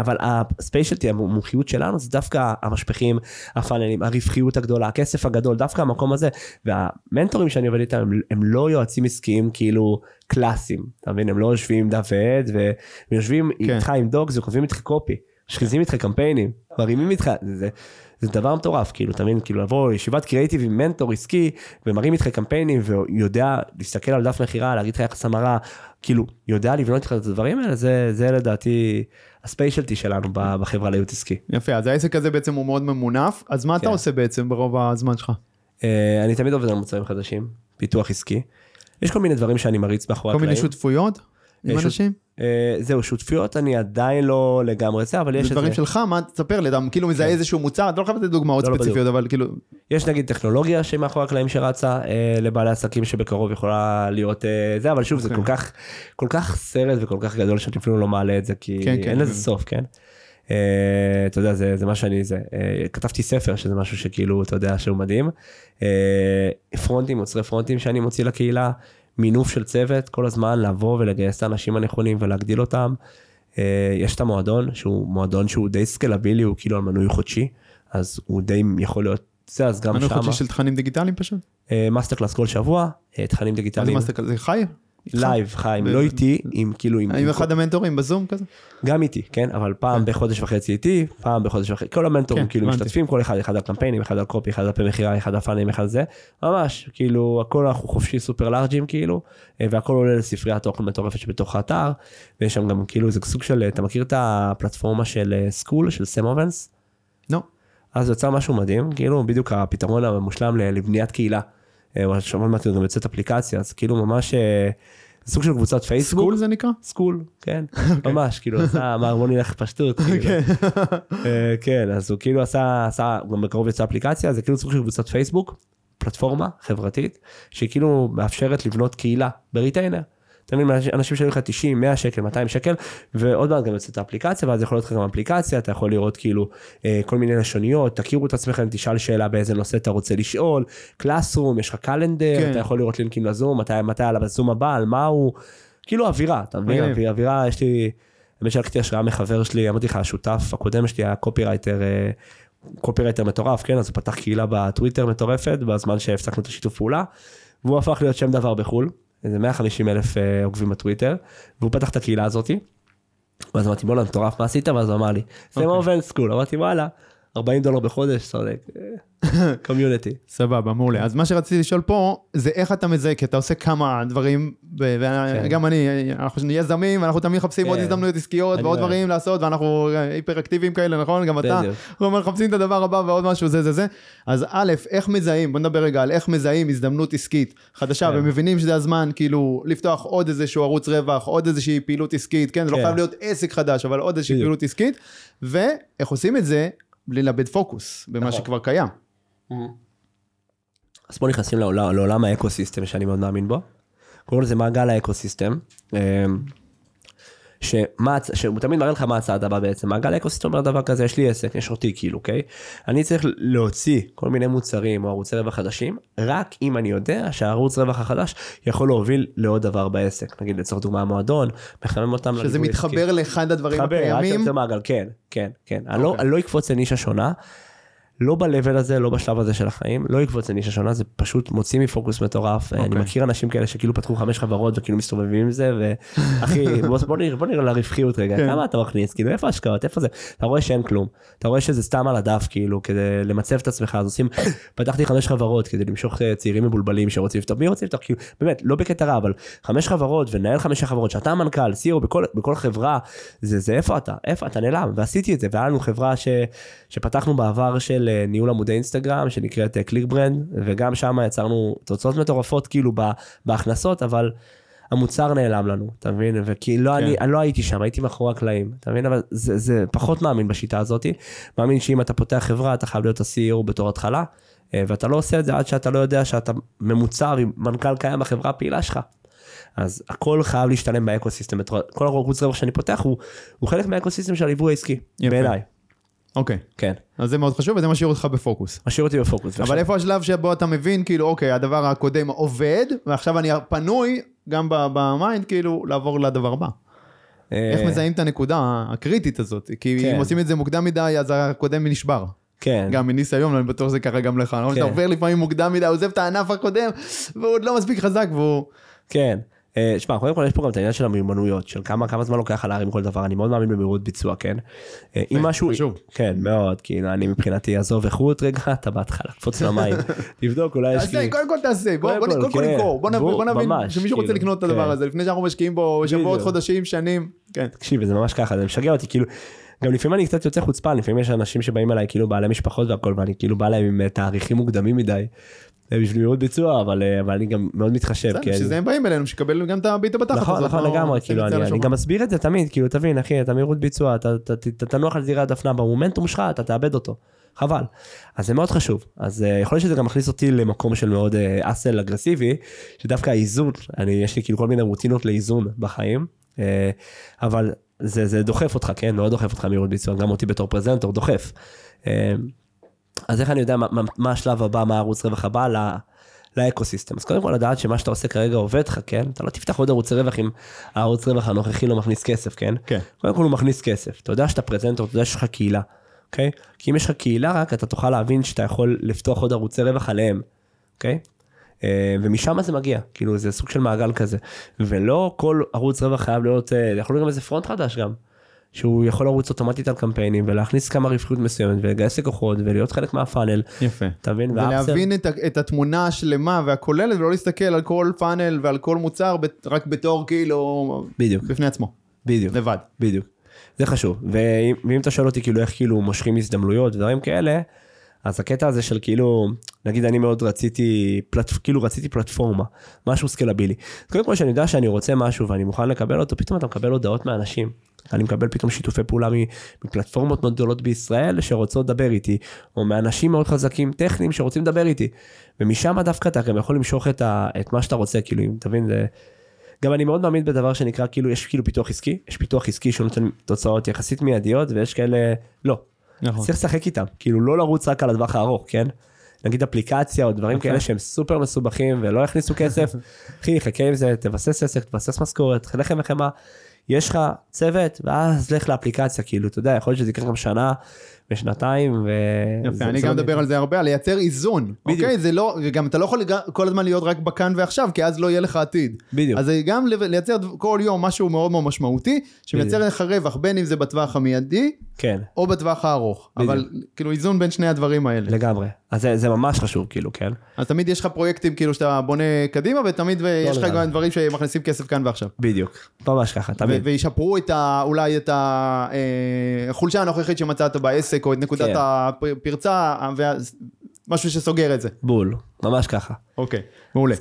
אבל הספיישלטי, המומחיות שלנו, זה דווקא המשפחים, הפאנלים, הרווחיות הגדולה, הכסף הגדול, דווקא המקום הזה, והמנטורים שאני עובד איתם, הם לא יועצים עסקיים, כאילו, קלאסיים, אתה מבין, הם לא יושבים עם דף ועד, והם יושבים איתך עם דוקס, וכותבים איתך קופי, שחיזים איתך קמפיינים, מרימים איתך, זה דבר מטורף, כאילו, אתה מבין, כאילו, לבוא לישיבת קריאיטיב עם מנטור עסקי, ומרים איתך קמפיינים, ויודע להסתכל על דף מחירה, להגיד לך יחס המרה, כאילו, יודע לבנות איתך את הדברים האלה, זה לדעתי הספיישלטי שלנו בחברה להיות עסקי. יפה, אז העסק הזה בעצם הוא מאוד ממונף, אז מה אתה עושה בעצם ברוב הזמן שלך? אני תמיד עובד על מוצרים חדשים, פיתוח עסקי. יש כל מיני דברים שאני מריץ מאחורי הקלעים. כל מיני שותפויות עם אנשים? זהו, שותפויות אני עדיין לא לגמרי זה, אבל יש את זה. בדברים שלך, מה תספר לי? אתה כאילו מזהה איזשהו מוצר, אתה לא חייב לתת דוגמאות ספציפיות, אבל כאילו... יש נגיד טכנולוגיה שמאחורי הקלעים שרצה לבעלי עסקים שבקרוב יכולה להיות זה, אבל שוב, זה כל כך סרט וכל כך גדול שאני אפילו לא מעלה את זה, כי אין לזה סוף, כן? אתה יודע, זה מה שאני, כתבתי ספר, שזה משהו שכאילו, אתה יודע, שהוא מדהים, פרונטים, מוצרי פרונטים שאני מוציא לקהילה, מינוף של צוות, כל הזמן לבוא ולגייס את האנשים הנכונים ולהגדיל אותם, יש את המועדון, שהוא מועדון שהוא די סקלבילי, הוא כאילו על מנוי חודשי, אז הוא די יכול להיות, זה אז גם שמה. מנוי חודשי של תכנים דיגיטליים פשוט? מאסטר קלאס כל שבוע, תכנים דיגיטליים. זה חי? לייב, חיים, לא איתי, עם כאילו... עם אחד המנטורים בזום כזה? גם איתי, כן, אבל פעם בחודש וחצי איתי, פעם בחודש וחצי, כל המנטורים כאילו משתתפים, כל אחד, אחד על קמפיינים, אחד על קופי, אחד על פה מחירה, אחד על פאנים, אחד על זה, ממש, כאילו, הכל אנחנו חופשי סופר לארג'ים, כאילו, והכל עולה לספרי התוכן מטורפת שבתוך האתר, ויש שם גם כאילו איזה סוג של, אתה מכיר את הפלטפורמה של סקול, של סם אובנס? לא. אז יוצא משהו מדהים, כאילו, בדיוק הפתרון המושלם לבניית קהילה. שמעון מתאים, גם יוצאת אפליקציה, אז כאילו ממש, סוג של קבוצת פייסבוק. סקול זה נקרא? סקול, כן, ממש, כאילו עשה, אמר בוא נלך פשטות, כן, אז הוא כאילו עשה, גם בקרוב יצאה אפליקציה, זה כאילו סוג של קבוצת פייסבוק, פלטפורמה חברתית, שהיא כאילו מאפשרת לבנות קהילה בריטיינר, תמיד אנשים שלנו לך 90, 100 שקל, 200 שקל, ועוד מעט גם יוצאת האפליקציה, ואז יכול להיות לך גם אפליקציה, אתה יכול לראות כאילו כל מיני לשוניות, תכירו את עצמכם, תשאל שאלה באיזה נושא אתה רוצה לשאול, קלאסרום, יש לך קלנדר, אתה יכול לראות לינקים לזום, מתי על הזום הבא, על מהו, כאילו אווירה, אתה מבין, אווירה, יש לי, באמת שלקתי השראה מחבר שלי, אמרתי לך, השותף הקודם שלי, הקופירייטר, קופירייטר מטורף, כן, אז הוא פתח קהילה בטוויטר מטורפת, בזמן שהפסקנו את השיתוף פעולה, והוא הפך להיות שם דבר בחול. איזה 150,000 עוקבים בטוויטר, והוא פתח את הקהילה הזאת, ואז אמרתי, בואו, מטורף, מה עשית? ואז הוא אמר לי, זה מובן סקול, אמרתי, וואלה, $40 בחודש, צודק, קומיוניטי. סבבה, מעולה. אז מה שרציתי לשאול פה, זה איך אתה מזהה, כי אתה עושה כמה דברים, וגם אני, אנחנו יזמים, אנחנו תמיד מחפשים עוד הזדמנויות עסקיות, ועוד דברים לעשות, ואנחנו היפראקטיביים כאלה, נכון? גם אתה, אנחנו מחפשים את הדבר הבא, ועוד משהו, זה. אז א', איך מזהים, בוא נדבר רגע על איך מזהים הזדמנות עסקית חדשה, ומבינים שזה הזמן, כאילו, לפתוח עוד איזשהו ערוץ רווח, עוד איזושהי פעילות עסקית, כן? זה לא חייב להיות עסק חדש, אבל עוד איזושהי פעילות עסקית, ואיך עושים את זה? בלי לאבד פוקוס, במה שכבר קיים. אז בואו נכנסים לעולם האקוסיסטם, שאני מאוד מאמין בו. קודם כל זה מעגל האקוסיסטם, שהוא תמיד מראה לך מה הצעד הבא בעצם. מעגל האקוסיסטם אומר דבר כזה, יש לי עסק, יש אותי כאילו, אוקיי? אני צריך להוציא כל מיני מוצרים או ערוצי רווח חדשים, רק אם אני יודע שהערוץ רווח החדש יכול להוביל לעוד דבר בעסק. נגיד לצורך דוגמה המועדון, מחמם אותם... שזה מתחבר לאחד הדברים הקיימים. זה מעגל, כן. אני לא אקפוץ לנישה שונה, לא בלבל הזה, לא בשלב הזה של החיים, לא יקפוץ לנישה שונה, זה פשוט מוציא מפוקוס מטורף, אני מכיר אנשים כאלה שכאילו פתחו 5 חברות וכאילו מסתובבים עם זה, ואחי, בוא נראה לרווחיות רגע, כמה אתה מכניס, כאילו איפה השקעות, איפה זה, אתה רואה שאין כלום, אתה רואה שזה סתם על הדף, כאילו, כדי למצב את עצמך, אז עושים, פתחתי 5 חברות כדי למשוך צעירים מבולבלים שרוצים לפתוח, מי רוצים לפתוח, כאילו, באמת, לא בקטרה, אבל 5 חברות ונהל 5 חברות, שאתה מנכ"ל, CEO, בכל חברה, זה איפה אתה נעלם, ועשיתי את זה, והיה לנו חברה שפתחנו בעבר של ניהול עמודי אינסטגרם, שנקראת קליק ברנד, וגם שם יצרנו תוצאות מטורפות, כאילו, בהכנסות, אבל המוצר נעלם לנו, אתה מבין? וכי אני לא הייתי שם, הייתי מאחורי הקלעים, אתה מבין? אבל זה פחות מאמין בשיטה הזאת, מאמין שאם אתה פותח חברה, אתה חייב להיות ה-CEO בתור התחלה, ואתה לא עושה את זה עד שאתה לא יודע שאתה ממוצע עם מנכ"ל קיים בחברה הפעילה שלך. אז הכל חייב להשתלם באקוסיסטם, כל ערוץ רווח שאני פותח, הוא חלק מהאקוסיסטם של הליווי העסקי, בעיניי. אוקיי. כן. אז זה מאוד חשוב, וזה משאיר אותך בפוקוס. משאיר אותי בפוקוס. אבל איפה השלב שבו אתה מבין, כאילו, אוקיי, הדבר הקודם עובד, ועכשיו אני פנוי, גם במיינד, כאילו, לעבור לדבר הבא. איך מזהים את הנקודה הקריטית הזאת? כי אם עושים את זה מוקדם מדי, אז הקודם נשבר. כן. גם מניסיון, אני בטוח שזה ככה גם לך. אתה עובר לפעמים מוקדם מדי, עוזב את הענף הקודם, והוא עוד לא מספיק חזק, כן. תשמע, קודם כל יש פה גם את העניין של המיומנויות, של כמה זמן לוקח על להרים כל דבר, אני מאוד מאמין במהירות ביצוע, כן? אם משהו... כן, מאוד, כאילו, אני מבחינתי אעזוב איכות, רגע, אתה בהתחלה, קפוץ למים, תבדוק, אולי יש לי... קודם כל תעשה, קודם כל נמכור, בוא נבין שמישהו רוצה לקנות את הדבר הזה, לפני שאנחנו משקיעים בו שבועות, חודשים, שנים, כן. תקשיב, זה ממש ככה, זה משגע אותי, כאילו... גם לפעמים אני קצת יוצא חוצפן, לפעמים יש אנשים שבאים אליי כאילו בעלי משפחות והכל, ואני כאילו בא להם עם תאריכים מוקדמים מדי, בשביל מירות ביצוע, אבל אני גם מאוד מתחשב. שזה הם באים אלינו, שקבל גם את הביטה בתחת. נכון, לגמרי, כאילו, אני גם מסביר את זה תמיד, כאילו, תבין, אחי, את המירות ביצוע, אתה תנוח על זירי הדפנה, במומנטום שלך, אתה תאבד אותו. חבל. אז זה מאוד חשוב. אז יכול להיות שזה גם מכניס אותי למקום של מאוד אסל אגרסיבי, שדווקא האיזון, יש לי כאילו כל מיני רוטינות לאיזון בחיים, אבל זה דוחף אותך, כן? מאוד דוחף אותך מהירות ביצוע, גם אותי בתור פרזנטור, דוחף. אז איך אני יודע מה השלב הבא, מה ערוץ רווח הבא לאקוסיסטם? אז קודם כל לדעת שמה שאתה עושה כרגע עובד לך, כן? אתה לא תפתח עוד ערוץ רווח אם הערוץ רווח הנוכחי לא מכניס כסף, כן? קודם כל הוא מכניס כסף. אתה יודע שאתה פרזנטור, אתה יודע שיש לך קהילה, אוקיי? כי אם יש לך קהילה רק, אתה תוכל להבין שאתה יכול לפתוח עוד ערוץ רווח עליהם, אוקיי? ומשם זה מגיע, כאילו זה סוג של מעגל כזה, ולא כל ערוץ רווח חייב להיות, יכול להיות גם איזה פרונט חדש גם, שהוא יכול לרוץ אוטומטית על קמפיינים, ולהכניס כמה רווחיות מסוימת, ולגייס לקוחות, ולהיות חלק מהפאנל. יפה. תבין, ולהבין את התמונה השלמה והכוללת, ולא להסתכל על כל פאנל ועל כל מוצר, רק בתור כאילו, בדיוק. בפני עצמו. בדיוק. לבד. בדיוק. זה חשוב. ואם אתה שואל אותי כאילו איך כאילו מושכים הזדמנויות ודברים כאלה, אז הקטע הזה של כאילו, נגיד אני מאוד רציתי פלטפורמה, משהו סקלבילי. אז קודם כל שאני יודע שאני רוצה משהו ואני מוכן לקבל אותו, פתאום אתה מקבל הודעות מאנשים. אני מקבל פתאום שיתופי פעולה מפלטפורמות מאוד גדולות בישראל שרוצות לדבר איתי, או מאנשים מאוד חזקים, טכניים שרוצים לדבר איתי. ומשם דווקא אתה גם יכול למשוך את מה שאתה רוצה, כאילו, אם תבין זה... גם אני מאוד מאמין בדבר שנקרא, כאילו, יש כאילו פיתוח עסקי, יש פיתוח עסקי שנותן תוצאות יחסית מיידיות, ויש כאלה, לא. צריך לשחק איתם, כאילו לא לרוץ רק על הדווח הארוך, כן? נגיד אפליקציה או דברים כאלה שהם סופר מסובכים ולא יכניסו כסף, אחי, חכה עם זה, תבסס עסק, תבסס משכורת, לחם וחמה, יש לך צוות, ואז לך לאפליקציה, כאילו, אתה יודע, יכול להיות שזה יקרה גם שנה ושנתיים, ו... יפה, אני גם מדבר על זה הרבה, לייצר איזון, אוקיי? זה לא, גם אתה לא יכול כל הזמן להיות רק בכאן ועכשיו, כי אז לא יהיה לך עתיד. בדיוק. אז גם לייצר כל יום משהו מאוד מאוד משמעותי, שמייצר לך רווח, בין אם זה בטווח המיידי, כן. או בטווח הארוך. אבל, כאילו, איזון בין שני הדברים האלה. לגמרי. אז זה ממש חשוב, כאילו, כן? אז תמיד יש לך פרויקטים, כאילו, שאתה בונה קדימה, ותמיד יש לך גם דברים שמכניסים כסף כאן ועכשיו. בדיוק. ממש ככה, תמיד. וישפרו אולי את החולשה הנוכחית שמצאת בעסק, או את נקודת הפרצה, משהו שסוגר את זה. בול, ממש ככה. אוקיי, מעולה.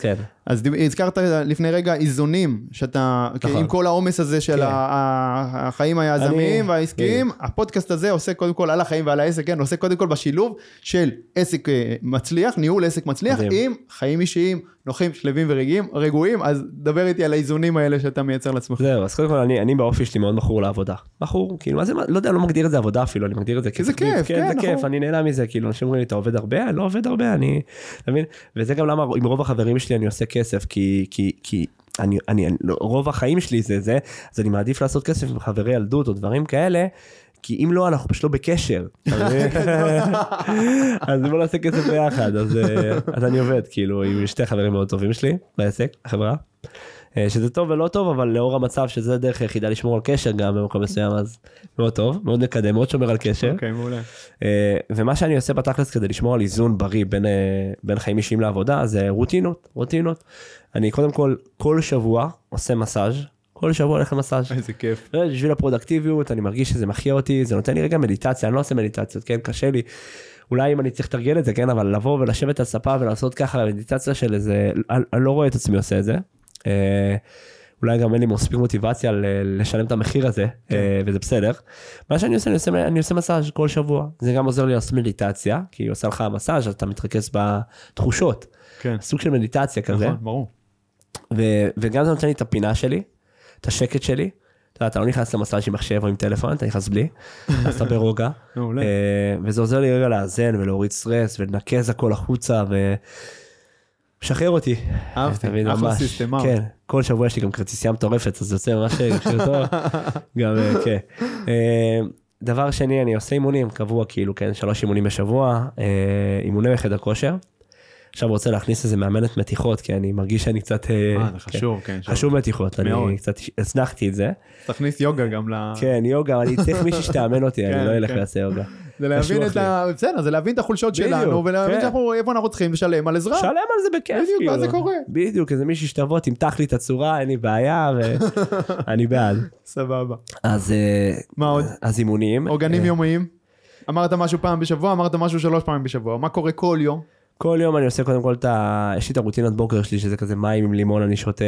אז הזכרת לפני רגע איזונים, שאתה, עם כל העומס הזה של החיים היזמיים והעסקיים, הפודקאסט הזה עושה קודם כל על החיים ועל העסק, כן, עושה קודם כל בשילוב של עסק מצליח, ניהול עסק מצליח, עם חיים אישיים, נוחים, שלבים ורגועים, אז דבר איתי על האיזונים האלה שאתה מייצר לעצמך. זהו, אז קודם כל אני באופי שלי מאוד מכור לעבודה. מכור, כאילו, לא יודע, לא מגדיר את זה עבודה אפילו, אני מגדיר את זה כיף. זה כיף, כן, זה כיף, אני נהנה מזה, כאילו, אנשים אומרים לי, אתה עובד הרבה? אני לא עובד הרבה, אני, תבין? וזה גם למה עם רוב החברים שלי אני עושה כסף, כי אני, רוב החיים שלי זה, אז אני מעדיף לעשות כסף עם חברי ילדות או דברים כאלה, כי אם לא, אנחנו פשוט לא בקשר. אז בוא נעשה כסף ביחד. אז אני עובד, כאילו, עם שתי חברים מאוד טובים שלי, בעסק, החברה. שזה טוב ולא טוב, אבל לאור המצב שזה הדרך היחידה לשמור על קשר גם במקום מסוים, אז מאוד טוב, מאוד מקדם, מאוד שומר על קשר. אוקיי, מעולה. ומה שאני עושה בתכלס כדי לשמור על איזון בריא בין חיים אישיים לעבודה, זה רוטינות. אני קודם כל, כל שבוע עושה מסאז', כל שבוע הולך למסאז'. איזה כיף. בשביל הפרודקטיביות, אני מרגיש שזה מחיה אותי, זה נותן לי רגע מדיטציה, אני לא עושה מדיטציות, כן, קשה לי. אולי אם אני צריך לתרגל את זה, כן, אבל לבוא ולשבת על ספה ולעשות ככה, מדיטציה של איזה, אני לא רואה את עצמי עושה את זה. אולי גם אין לי מספיק מוטיבציה לשלם את המחיר הזה, וזה בסדר. מה שאני עושה, אני עושה מסאז' כל שבוע. זה גם עוזר לי לעשות מדיטציה, כי עושה לך מסאז', אז אתה מתרכז בתחושות. כן. סוג של מדיטציה כזה. נכון, ברור. וגם זה נותן לי את הפינה שלי, את השקט שלי, אתה לא נכנס למסאז' עם מחשב או עם טלפון, אתה נכנס בלי, אז אתה ברוגע, וזה עוזר לי רגע לאזן ולהוריד סטרס, ולנקז הכל החוצה, ושחרר אותי. אהבתי, אחלה סיסטמה. כן, כל שבוע יש לי גם כרטיסייה מטורפת, אז זה יוצא ממש טוב. גם, כן. דבר שני, אני עושה אימונים, קבוע כאילו, כן, 3 אימונים בשבוע, אימוני יחיד הכושר, עכשיו רוצה להכניס איזה מאמנת מתיחות, כי אני מרגיש שאני קצת... זה חשוב, כן. חשוב מתיחות, אני קצת הצנחתי את זה. תכניס יוגה גם ל... כן, יוגה, אני צריך מישהו שתאמן אותי, אני לא אלך לעשות יוגה. זה להבין את ה... בסדר, זה להבין את החולשות שלנו, ולהבין איפה אנחנו צריכים לשלם על עזרה. שלם על זה בכיף. בדיוק, מה זה קורה. בדיוק, איזה מישהו שתבוא, תמתח לי את הצורה, אין לי בעיה, ואני בעד. סבבה. אז אימונים. אורגנים יומיים. אמרת משהו פעם בשבוע, אמרת משהו 3 פעמים בשבוע. מה קורה כל יום? כל יום אני עושה קודם כל את ה... יש לי את הרוטינת בוקר שלי, שזה כזה מים עם לימון אני שותה.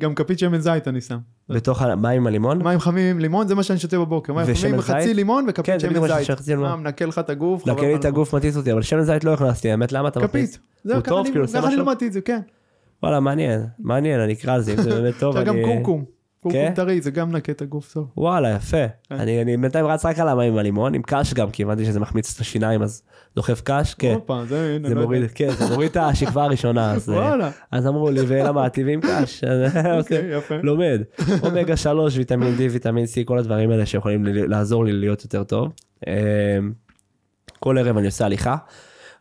גם כפית שמן זית אני שם. בתוך המים עם הלימון? מים חמים עם לימון, זה מה שאני שותה בבוקר. מים חמים עם חצי לימון וכפית שמן זית. נקל לך את הגוף. נקל לי את הגוף, מטיס אותי, אבל שמן זית לא הכנסתי, האמת למה אתה מכניס? כפית. זהו, ככה אני למדתי את זה, כן. וואלה, מעניין, אני אקרא על זה, אם זה באמת טוב. גם קורקום. קורקום טרי, זה גם נקה את הגוף טוב. וואלה, יפה. אני בינתיים רץ רק על המים עם הלימון, עם קש גם, כי הבנתי שזה מחמיץ את השיניים, אז דוחף קש, כן. זה מוריד את השכבה הראשונה. אז אמרו לי, ולמדתי ועם קש. לומד. אומגה 3, ויטמין D, ויטמין C, כל הדברים האלה שיכולים לעזור לי להיות יותר טוב. כל ערב אני עושה הליכה.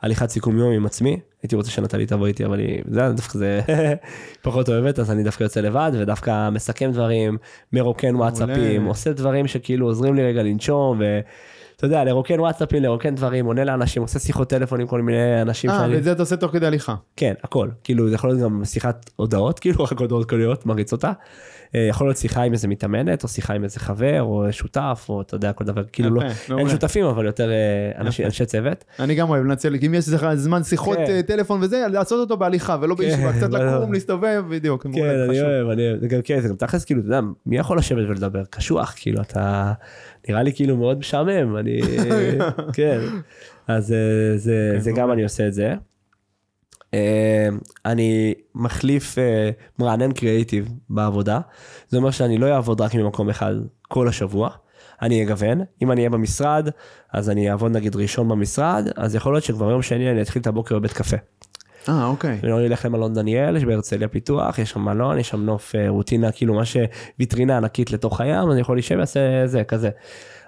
הליכת סיכום יום עם עצמי, הייתי רוצה שנטלי תבוא איתי, אבל זה דווקא זה פחות אוהבת, אז אני דווקא יוצא לבד, ודווקא מסכם דברים, מרוקן וואטסאפים, עושה דברים שכאילו עוזרים לי רגע לנשום, ואתה יודע, לרוקן וואטסאפים, לרוקן דברים, עונה לאנשים, עושה שיחות טלפון עם כל מיני אנשים. ואת זה אתה עושה תוך כדי הליכה. כן, הכל. כאילו, זה יכול להיות גם שיחת הודעות, כאילו רק הודעות קוליות, מריץ אותה. יכול להיות שיחה עם איזה מתאמנת, או שיחה עם איזה חבר, או שותף, או אתה יודע, כל דבר, כאילו לא, אין שותפים, אבל יותר אנשי צוות. אני גם אוהב לנצל, אם יש זמן שיחות טלפון וזה, לעשות אותו בהליכה, ולא בישיבה, קצת לקום, להסתובב, בדיוק. כן, אני אוהב, זה גם תחס, כאילו, אתה יודע, מי יכול לשבת ולדבר? קשוח, כאילו, אתה נראה לי כאילו מאוד משעמם, אני, כן, אז זה גם אני עושה את זה. אני מחליף מרענן קריאיטיב בעבודה, זה אומר שאני לא אעבוד רק ממקום אחד כל השבוע, אני אגוון, אם אני אהיה במשרד, אז אני אעבוד נגיד ראשון במשרד, אז יכול להיות שכבר יום שני אני אתחיל את הבוקר בבית קפה. אוקיי. אני הולך למלון דניאל, יש בהרצליה פיתוח, יש שם מלון, יש שם נוף רוטינה, כאילו מה שוויטרינה ענקית לתוך הים, אני יכול להישב ועשה זה, כזה.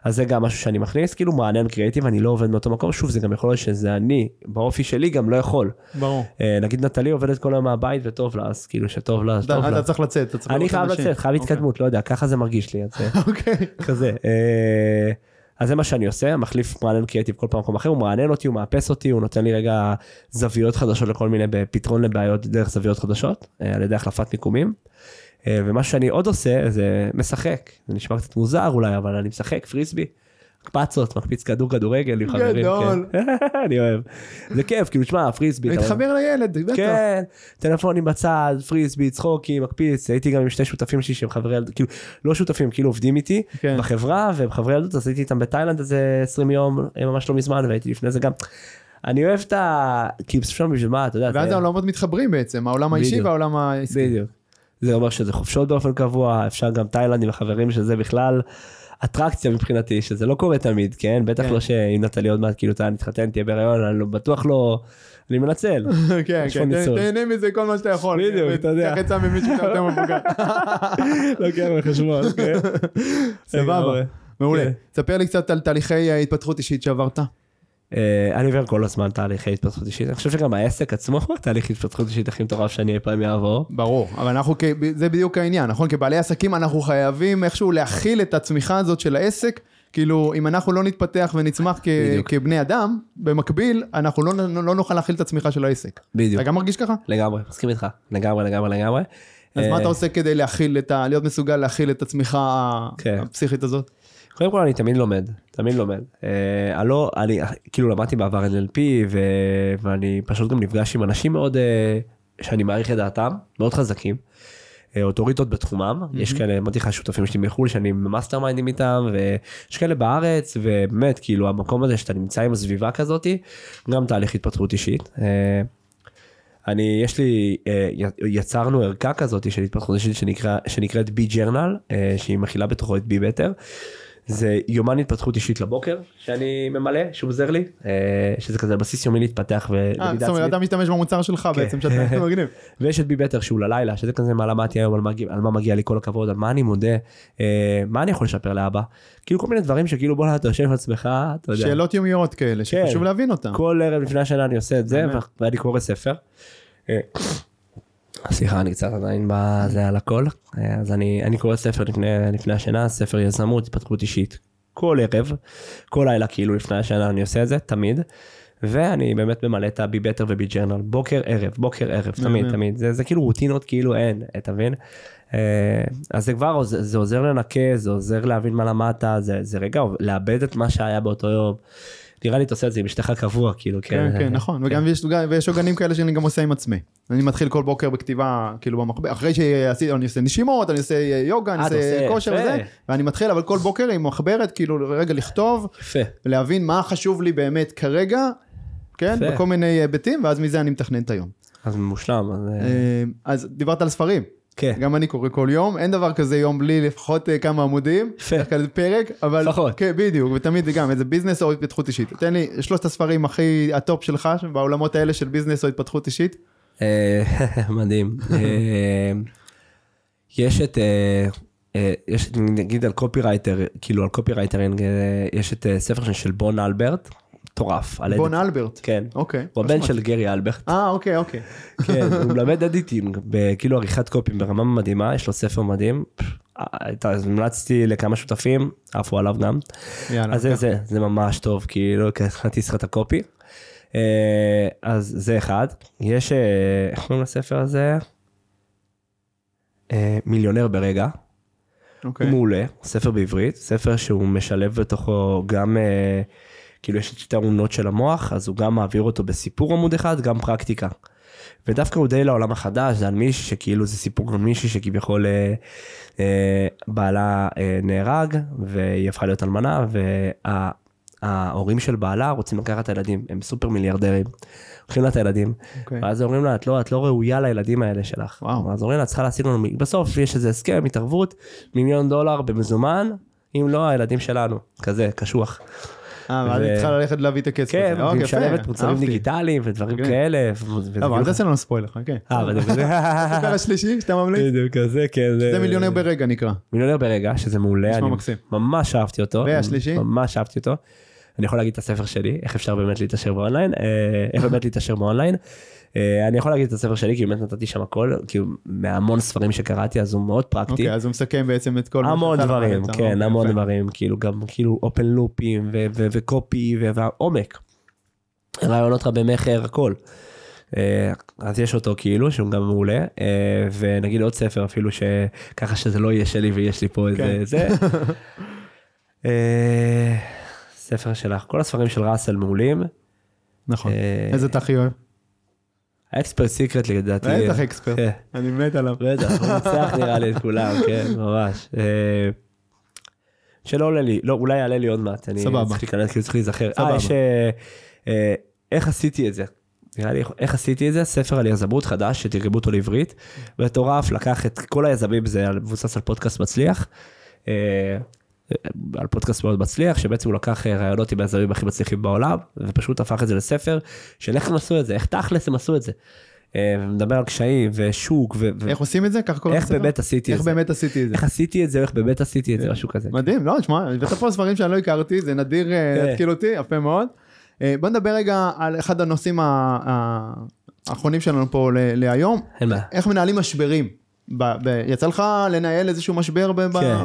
אז זה גם משהו שאני מכניס, כאילו מעניין קריאיטיב, אני לא עובד מאותו מקום, שוב, זה גם יכול להיות שזה אני, באופי שלי גם לא יכול. ברור. נגיד נטלי עובדת כל היום מהבית וטוב לה, אז כאילו שטוב לה, שטוב לה. אתה צריך לצאת, אתה צריך לצאת. אני חייב לצאת, חייב התקדמות, לא יודע, ככה זה מרגיש לי. אוקיי. כזה. אז זה מה שאני עושה, מחליף מרענן קריאיטיב כל פעם אחר, הוא מרענן אותי, הוא מאפס אותי, הוא נותן לי רגע זוויות חדשות לכל מיני, בפתרון לבעיות דרך זוויות חדשות, על ידי החלפת מיקומים. ומה שאני עוד עושה, זה משחק. זה נשמע קצת מוזר אולי, אבל אני משחק, פריסבי, קפצות, מקפיץ כדורגל, גדול. אני אוהב. זה כיף, כאילו, תשמע, פריסבי. להתחבר לילד, בטח. כן, טלפונים בצד, פריסבי, צחוקי, מקפיץ. הייתי גם עם 2 שותפים שלי שהם חברי ילדות, כאילו, לא שותפים, כאילו עובדים איתי בחברה, והם חברי ילדות, אז הייתי איתם בתאילנד איזה 20 יום, ממש לא מזמן, והייתי לפני זה גם. אני אוהב את ה... כאילו, בסופו של דבר, אתה יודע... ואז העולמות מתחברים בעצם, העולם האישי והעולם העסקי. בדיוק. זה אומר שזה חופשות באופן קבוע, אפשר גם תאילנדים וחברים שזה בכלל אטרקציה מבחינתי, שזה לא קורה תמיד, כן? בטח לא שאם נתן לי עוד מעט, כאילו אתה נתחתן, תהיה בהיריון, אני בטוח לא, אני מנצל. כן, כן, תהנה מזה כל מה שאתה יכול. בדיוק, אתה יודע. תחצה ממישהו יותר מבוגר. לא כן, מחשבות, כן. סבבה, מעולה. תספר לי קצת על תהליכי ההתפתחות אישית שעברת. אני עובר כל הזמן תהליכי התפתחות אישית, אני חושב שגם העסק עצמו תהליך התפתחות אישית הכי מטורף שאני אי פעם אעבור. ברור, אבל אנחנו, זה בדיוק העניין, נכון? כבעלי עסקים אנחנו חייבים איכשהו להכיל את הצמיחה הזאת של העסק, כאילו אם אנחנו לא נתפתח ונצמח כבני אדם, במקביל אנחנו לא נוכל להכיל את הצמיחה של העסק. בדיוק. אתה גם מרגיש ככה? לגמרי, מסכים איתך, לגמרי. אז מה אתה עושה כדי להיות מסוגל להכיל את הצמיחה הפסיכית הזאת? קודם כל אני תמיד לומד. אני כאילו למדתי בעבר NLP, ואני פשוט גם נפגש עם אנשים מאוד, שאני מעריך את דעתם, מאוד חזקים, אוטוריטות בתחומם, יש כאלה, אמרתי לך, שותפים שלי מחול, שאני מאסטר מיינדים איתם, ויש כאלה בארץ, ובאמת כאילו המקום הזה שאתה נמצא עם הסביבה כזאת, גם תהליך התפתחות אישית. יצרנו ערכה כזאת של התפתחות אישית, שנקראת בי ג'רנל, שהיא מכילה בתוכו את בי בטר, זה יומן התפתחות אישית לבוקר, שאני ממלא, שעוזר לי, שזה כזה בסיס יומי להתפתח ולמידה עצמית. זאת אומרת, אתה משתמש במוצר שלך בעצם, שאתה מגניב. ויש את בי בטר שהוא ללילה, שזה כזה מה למדתי היום, על מה מגיע לי כל הכבוד, על מה אני מודה, מה אני יכול לשפר לאבא. כאילו כל מיני דברים שכאילו בוא להתרשם על עצמך, אתה יודע. שאלות יומיות כאלה, שחשוב להבין אותן. כל ערב לפני השנה אני עושה את זה, ואני קורא ספר. סליחה, אני קצת עדיין בזה על הכל, אז אני קורא ספר לפני השנה, ספר יזמות, התפתחות אישית, כל ערב, כל לילה כאילו לפני השנה אני עושה את זה, תמיד, ואני באמת ממלא את ה-Be Better ו-Be Journal, בוקר ערב, בוקר ערב, תמיד, תמיד, זה כאילו רוטינות כאילו אין, תבין? אז זה כבר, זה עוזר לנקה, זה עוזר להבין מה למדת, זה רגע, לאבד את מה שהיה באותו יום, נראה לי תעשה את זה עם אשתך קבוע, כאילו, כן. כן, נכון, וגם יש עוגנים כאלה שאני גם עושה עם עצמי. אני מתחיל כל בוקר בכתיבה, כאילו במחברת, אחרי שאני עושה נשימות, אני עושה יוגה, אני עושה כושר וזה, ואני מתחיל, אבל כל בוקר עם מחברת, כאילו רגע לכתוב, להבין מה חשוב לי באמת כרגע, כן, בכל מיני היבטים, ואז מזה אני מתכנן את היום. אז מושלם. אז דיברת על ספרים. כן. גם אני קורא כל יום, אין דבר כזה יום בלי לפחות כמה עמודים, כאלה פרק, אבל כן, בדיוק, ותמיד גם, איזה ביזנס או התפתחות אישית. תן לי שלושת הספרים הכי הטופ שלך, בעולמות האלה של ביזנס או התפתחות אישית. מדהים. יש את, נגיד על קופירייטר, כאילו על קופירייטרינג, יש את ספר של בון אלברט, תורף. בון אלברט? כן. אוקיי. הוא הבן של גרי אלברט. אוקיי. כן, הוא מלמד אדיטינג, כאילו עריכת קופים ברמה מדהימה, יש לו ספר מדהים, המלצתי לכמה שותפים, עפו עליו גם. אז זה ממש טוב, כאילו, תסחט את הקופי. אז זה אחד. יש, איך קוראים לספר הזה? מיליונר ברגע. הוא מעולה, ספר בעברית, ספר שהוא משלב בתוכו גם... כאילו יש את שתי עונות של המוח, אז הוא גם מעביר אותו בסיפור עמוד אחד, גם פרקטיקה. ודווקא הוא די לעולם החדש, זה על מישהו שכאילו זה סיפור על מישהו שכביכול בעלה נהרג, והיא הפכה להיות אלמנה, וההורים של בעלה רוצים לקחת את הילדים, הם סופר מיליארדרים, הולכים לה את הילדים, ואז אומרים לה, את לא ראויה לילדים האלה שלך. אז אומרים לה, צריכה להשיג לנו, בסוף יש איזה הסכם, התערבות, $1,000,000 במזומן, אם לא הילדים שלנו, כזה, קשוח. ואז היא צריכה ללכת להביא את הכסף. כן, היא משלבת מוצרים דיגיטליים ודברים כאלה. אבל אל תעשה לנו ספוילר, כן. הספר השלישי שאתה ממליץ? בדיוק, כזה, כן. זה מיליונר ברגע נקרא. מיליונר ברגע, שזה מעולה. נשמע מקסים. ממש אהבתי אותו. והשלישי? ממש אהבתי אותו. אני יכול להגיד את הספר שלי, איך אפשר באמת להתאשר באונליין. אני יכול להגיד את הספר שלי, כי באמת נתתי שם הכל, כי מהמון ספרים שקראתי, אז הוא מאוד פרקטי. אוקיי, אז הוא מסכם בעצם את כל מה שאתה... המון דברים, כן, המון דברים, כאילו גם אופן לופים וקופי ועומק. רעיונות רבי מחר, הכל. אז יש אותו כאילו, שהוא גם מעולה, ונגיד עוד ספר אפילו שככה שזה לא יהיה שלי ויש לי פה איזה זה. ספר שלך, כל הספרים של ראסל מעולים. נכון, איזה אתה הכי אוהב? האקספרט סיקרט לדעתי. בטח אקספרט, אני מת עליו. בטח, הוא מצח נראה לי את כולם, כן, ממש. שלא עולה לי, לא, אולי יעלה לי עוד מעט. סבבה. אני צריך להיזכר. יש, איך עשיתי את זה? נראה לי, איך עשיתי את זה? ספר על יזמות חדש, שתרגמו אותו לעברית, וטורף לקח את כל היזמים, זה מבוסס על פודקאסט מצליח, על פודקאסט מאוד מצליח, שבעצם הוא לקח רעיונות עם היזמים הכי מצליחים בעולם, ופשוט הפך את זה לספר, של איך הם עשו את זה, איך תכלס הם עשו את זה, ומדבר על קשיים ושוק, איך עושים את זה? איך באמת עשיתי את זה? איך באמת עשיתי את זה, משהו כזה. מדהים, לא, תשמע, ואתה פה ספרים שאני לא הכרתי, זה נדיר להתקיל אותי, יפה מאוד. בוא נדבר רגע על אחד הנושאים האחרונים שלנו פה להיום, איך מנהלים משברים. יצא לך לנהל איזשהו משבר